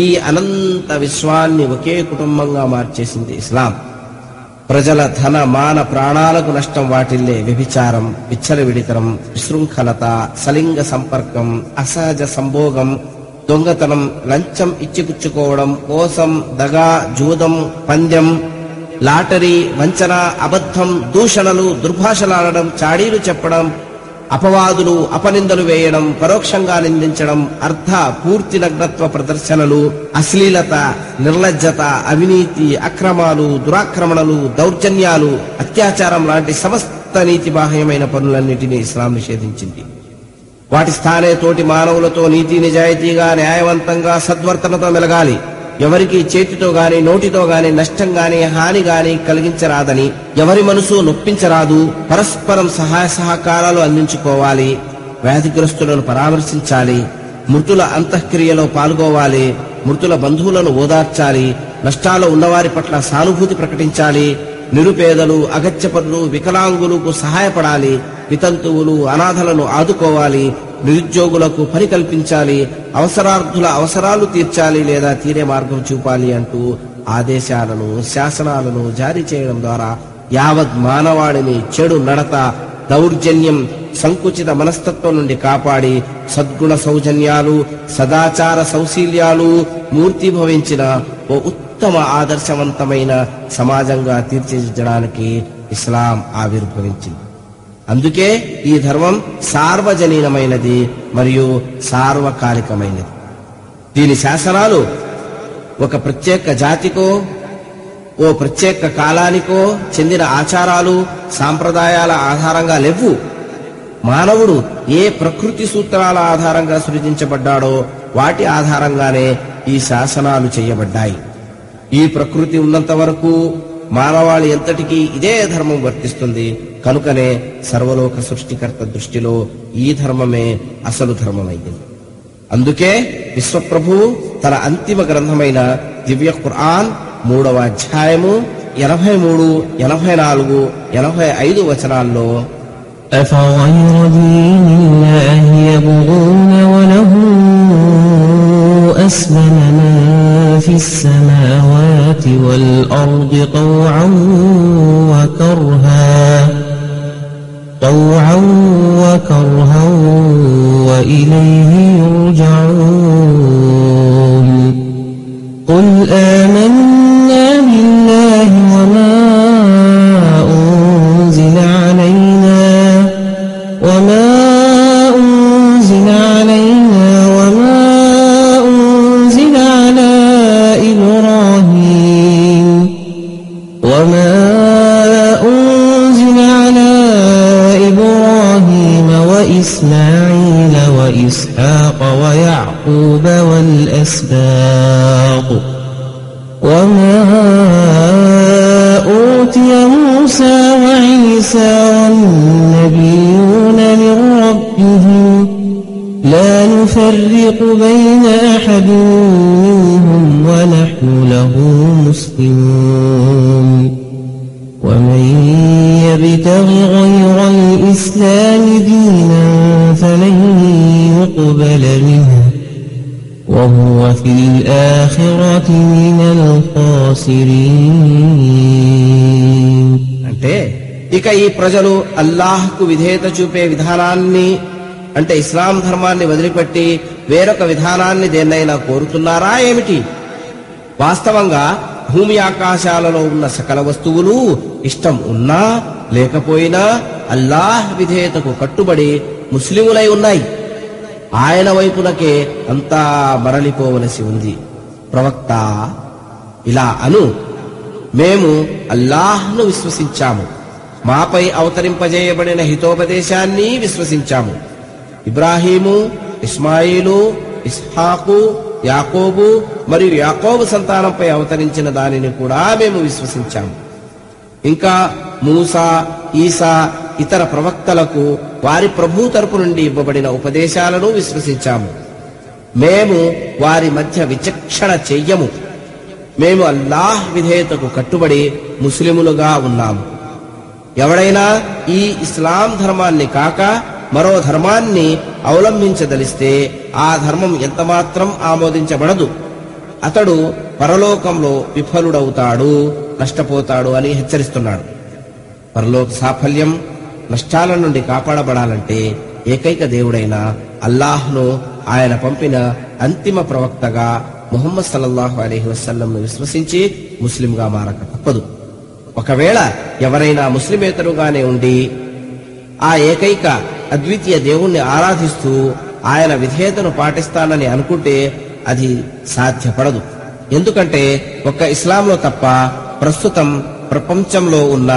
ఈ అనంత విశ్వాన్ని ఒకే కుటుంబంగా మార్చేసింది ఇస్లాం. ప్రజల ధన మాన ప్రాణాలకు నష్టం వాటిల్లే వ్యభిచారం, విచ్చలవిడితరం, విశృంఖలత, సలింగ సంపర్కం, అసహజ సంభోగం, దొంగతనం, లంచం ఇచ్చిపుచ్చుకోవడం, మోసం, దగా, జూదం, పందెం, లాటరీ, వంచన, అబద్ధం, దూషణలు, దుర్భాషలాడడం, చాడీలు చెప్పడం, అపవాదులు, అపనిందలు వేయడం, పరోక్షంగా నిందించడం, అర్ధ పూర్తి నగ్నత్వ ప్రదర్శనలు, అశ్లీలత, నిర్లజ్జత, అవినీతి, అక్రమాలు, దురాక్రమణలు, దౌర్జన్యాలు, అత్యాచారం లాంటి సమస్త నీతి బాహ్యమైన పనులన్నిటినీ ఇస్లాం నిషేధించింది. వాటి స్థానే తోటి మానవులతో నీతి నిజాయితీగా, న్యాయవంతంగా, సద్వర్తనతో మెలగాలి. ఎవరికి చేతితో గాని నోటితో గాని నష్టం గాని హాని గాని కలిగించరాదని, ఎవరి మనసు నొప్పించరాదు, పరస్పరం సహాయ సహకారాలు అందించుకోవాలి, వ్యాధిగ్రస్తులను పరామర్శించాలి, మృతుల అంతఃక్రియలో పాల్గొవాలి, మృతుల బంధువులను ఓదార్చాలి, నష్టాలు ఉన్నవారి పట్ల సానుభూతి ప్రకటించాలి, నిరుపేదలు, అగత్యపరులు, వికలాంగులకు సహాయపడాలి, వితంతువులు, అనాథలను ఆదుకోవాలి, నిరుద్యోగులకు పని కల్పించాలి, అవసరార్థుల అవసరాలు తీర్చాలి లేదా తీరే మార్గం చూపాలి అంటూ ఆదేశాలను శాసనాలను జారీ చేయడం ద్వారా యావత్ మానవాళిని చెడు నడత, దౌర్జన్యం, సంకుచిత మనస్తత్వం నుండి కాపాడి సద్గుణ సౌజన్యాలు, సదాచార సౌశీల్యాలు మూర్తిభవించిన ఓ ఉత్తమ ఆదర్శవంతమైన సమాజంగా తీర్చిదిద్దడానికి ఇస్లాం ఆవిర్భవించింది. అందుకే ఈ ధర్మం సార్వజనీనమైనది మరియు సార్వకాలికమైనది. దీని శాసనాలు ఒక ప్రత్యేక జాతికో ఓ ప్రత్యేక కాలానికో చెందిన ఆచారాలు, సాంప్రదాయాల ఆధారంగా లేవు. మానవుడు ఏ ప్రకృతి సూత్రాల ఆధారంగా సృజించబడ్డాడో వాటి ఆధారంగానే ఈ శాసనాలు చేయబడ్డాయి. ఈ ప్రకృతి ఉన్నంత వరకు మానవాళి ఎంతటికీ ఇదే ధర్మం వర్తిస్తుంది. కనుకనే సర్వలోక సృష్టికర్త దృష్టిలో ఈ ధర్మమే అసలు ధర్మమైంది. అందుకే విశ్వప్రభువు తన అంతిమ గ్రంథమైన దివ్య ఖురాన్ మూడవ అధ్యాయము ఎనభై మూడు ఎనభై నాలుగు ఎనభై ఐదు వచనాల్లో అంటే ఇక ఈ ప్రజలు అల్లాహ్కు విధేయత చూపే విధానాన్ని అంటే ఇస్లాం ధర్మాన్ని వదిలిపెట్టి వేరొక విధానాన్ని దేన్నైనా కోరుతున్నారా ఏమిటి? వాస్తవంగా భూమి ఆకాశాలలో ఉన్న సకల వస్తువులు ఇష్టం ఉన్నా లేకపోయినా అల్లాహ్ విధేయతకు కట్టుబడి ముస్లిములై ఉన్నాయి. ఆయన వైపునకే అంతా మరలిపోవలసి ఉంది. ప్రవక్త, ఇలా అను: మేము అల్లాహ్ను విశ్వసించాము, మాపై అవతరింపజేయబడిన హితోపదేశాన్ని విశ్వసించాము. ఇబ్రాహీము, ఇస్మాయిలు, ఇస్హాకు, యాకోబు మరియు యాకోబు సంతానంపై అవతరించిన దానిని కూడా మేము విశ్వసించాము. ఇంకా మూసా, ఈసా, ఇతర ప్రవక్తలకు వారి ప్రభు తరపు నుండి ఇవ్వబడిన ఉపదేశాలను విశ్వసించాము. మేము వారి మధ్య విచక్షణ చెయ్యము. మేము అల్లాహ్ విధేయతకు కట్టుబడి ముస్లిములుగా ఉన్నాము. ఎవడైనా ఈ ఇస్లాం ధర్మాన్ని కాక మరో ధర్మాన్ని అవలంబించదలిస్తే ఆ ధర్మం ఎంతమాత్రం ఆమోదించబడదు. అతడు పరలోకంలో విఫలుడవుతాడు, నష్టపోతాడు అని హెచ్చరిస్తున్నాడు. పరలోక సాఫల్యం, నష్టాల నుండి కాపాడబడాలంటే ఏకైక దేవుడైన అల్లాహ్ను, ఆయన పంపిన అంతిమ ప్రవక్తగా ముహమ్మద్ సల్లల్లాహు అలైహి వసల్లంను విశ్వసించి ముస్లింగా మారక తప్పదు. ఒకవేళ ఎవరైనా ముస్లిమేతరుగానే ఉండి ఆ ఏకైక అద్వితీయ దేవుణ్ణి ఆరాధిస్తూ ఆయన విధేయతను పాటిస్తానని అనుకుంటే అది సాధ్యపడదు. ఎందుకంటే ఒక్క ఇస్లాంలో తప్ప ప్రస్తుతం ప్రపంచంలో ఉన్న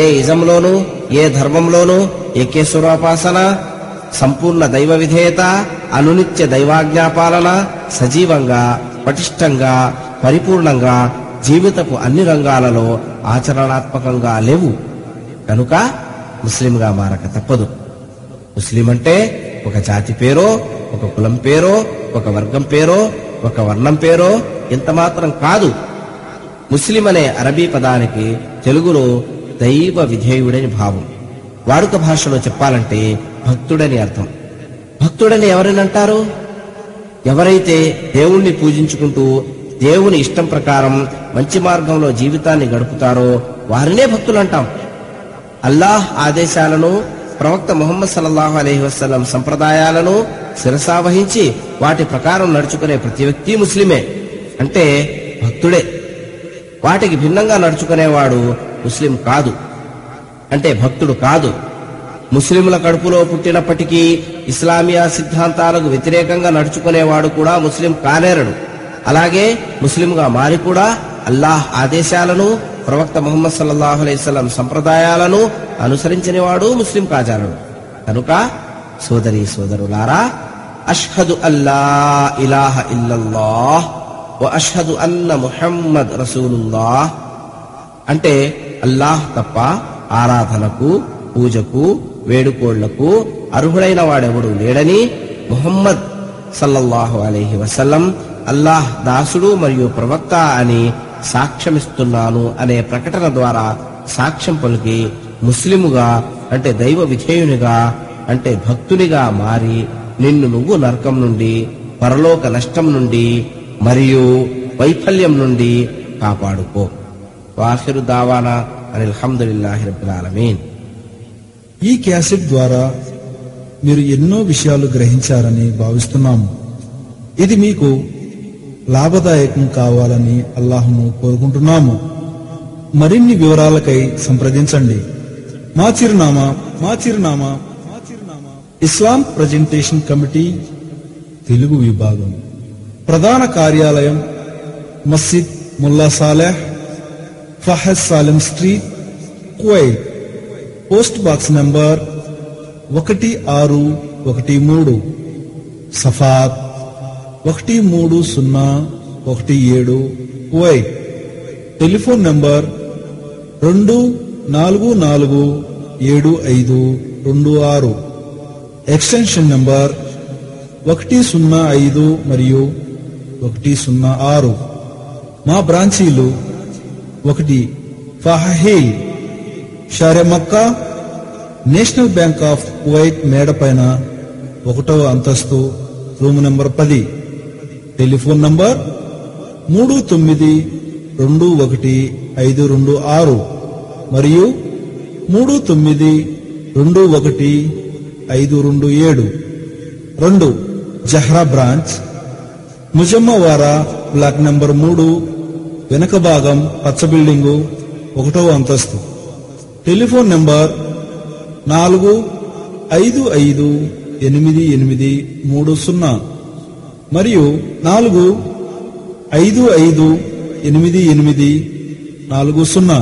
ఏ ఇజంలోనూ, ఏ ధర్మంలోనూ ఏకేశ్వరోపాసన, సంపూర్ణ దైవ విధేయత, అనునిత్య దైవాజ్ఞాపాలన సజీవంగా, పటిష్టంగా, పరిపూర్ణంగా జీవితపు అన్ని రంగాలలో ఆచరణాత్మకంగా లేవు. కనుక ముస్లింగా మారక తప్పదు. ముస్లిం అంటే ఒక జాతి పేరో, ఒక కులం పేరో, ఒక వర్గం పేరో, ఒక వర్ణం పేరో ఎంతమాత్రం కాదు. ముస్లిం అనే అరబీ పదానికి తెలుగులో దైవ విధేయుడని భావం. వాడుక భాషలో చెప్పాలంటే భక్తుడని అర్థం. భక్తుడని ఎవరని అంటారు? ఎవరైతే దేవుణ్ణి పూజించుకుంటూ దేవుని ఇష్టం ప్రకారం మంచి మార్గంలో జీవితాన్ని గడుపుతారో వారినే భక్తులు అంటాం. అల్లాహ్ ఆదేశాలను, ప్రవక్త ముహమ్మద్ సల్లల్లాహు అలైహి వసల్లం సంప్రదాయాలను శిరసావహించి వాటి ప్రకారం నడుచుకునే ప్రతి వ్యక్తి ముస్లిమే, అంటే భక్తుడే. వాటికి భిన్నంగా నడుచుకునేవాడు ముస్లిం కాదు, అంటే భక్తుడు కాదు. ముస్లింల కడుపులో పుట్టినప్పటికీ ఇస్లామియా సిద్ధాంతాలకు వ్యతిరేకంగా నడుచుకునేవాడు కూడా ముస్లిం కానేరడు. అలాగే ముస్లింగా మారి కూడా అల్లాహ్ ఆదేశాలను, ప్రవక్త ముహమ్మద్ సల్లల్లాహు అలైహి వసల్లం సంప్రదాయాలను అనుసరించిన వాడు ముస్లిం కాజాలడు. కనుక సోదరి సోదరులారా, అష్హదు అల్లా ఇలాహ ఇల్లల్లాహ్ వ అష్హదు అన్న ముహమ్మద్ రసూలుల్లాహ్ అంటే అల్లాహ్ తప్ప ఆరాధనకు, పూజకు, వేడుకోళ్లకు అర్హుడైన వాడెవడు లేడని ముహమ్మద్ సల్లల్లాహు అలైహి వసల్లం అల్లాహ్ దాసుడు మరియు ప్రవక్త అని సాక్ష్యమిస్తున్నాను అనే ప్రకటన ద్వారా సాక్ష్యం పలికి ముస్లిముగా, అంటే దైవ విధేయునిగా, అంటే భక్తునిగా మారి నిన్ను నువ్వు నరకం నుండి, పరలోక నష్టం నుండి మరియు వైఫల్యం నుండి కాపాడుకో. వాఖిరు దావానా అనిల్ హమ్దులిల్లాహి రబ్బిల్ ఆలమీన్. ఈ క్యాసెట్ ద్వారా మీరు ఎన్నో విషయాలు గ్రహించారని భావిస్తున్నాము. ఇది మీకు లాభదాయకం కావాలని అల్లాహ్ను కోరుకుంటున్నాము. మరిన్ని వివరాలకై సంప్రదించండి. మా చిరునామా మా చిరునామా మా చిరునామా ఇస్లాం ప్రజెంటేషన్ కమిటీ తెలుగు విభాగం, ప్రధాన కార్యాలయం Masjid Mulla Saleh, Fahad Salim street, Kuwait. Post box number ఒకటి ఆరు ఒకటి మూడు, సఫాత్ ఒకటి మూడు సున్నా ఒకటి ఏడు, కువైట్. టెలిఫోన్ నంబర్ రెండు నాలుగు నాలుగు ఏడు ఐదు రెండు ఆరు, ఎక్స్టెన్షన్ నంబర్ ఒకటి సున్నా ఐదు మరియు ఒకటి సున్నా ఆరు. మా బ్రాంచీలు ఒకటి Fahaheel, షారే Mecca, national bank of Kuwait మేడ పైన ఒకటవ అంతస్తు, రూమ్ నంబర్ పది. టెలిఫోన్ నంబర్ మూడు తొమ్మిది రెండు ఒకటి ఐదు రెండు ఆరు మరియు మూడు తొమ్మిది రెండు ఒకటి ఐదు రెండు ఏడు. రెండు జహ్రా బ్రాంచ్, ముజమ్మవారా బ్లాక్ నంబర్ మూడు, వెనక భాగం పచ్చ బిల్డింగు, ఒకటవ అంతస్తు. టెలిఫోన్ నంబర్ నాలుగు ఐదు ఐదు ఎనిమిది ఎనిమిది మూడు సున్నా మరియు నాలుగు ఐదు ఐదు ఎనిమిది ఎనిమిది నాలుగు సున్నా.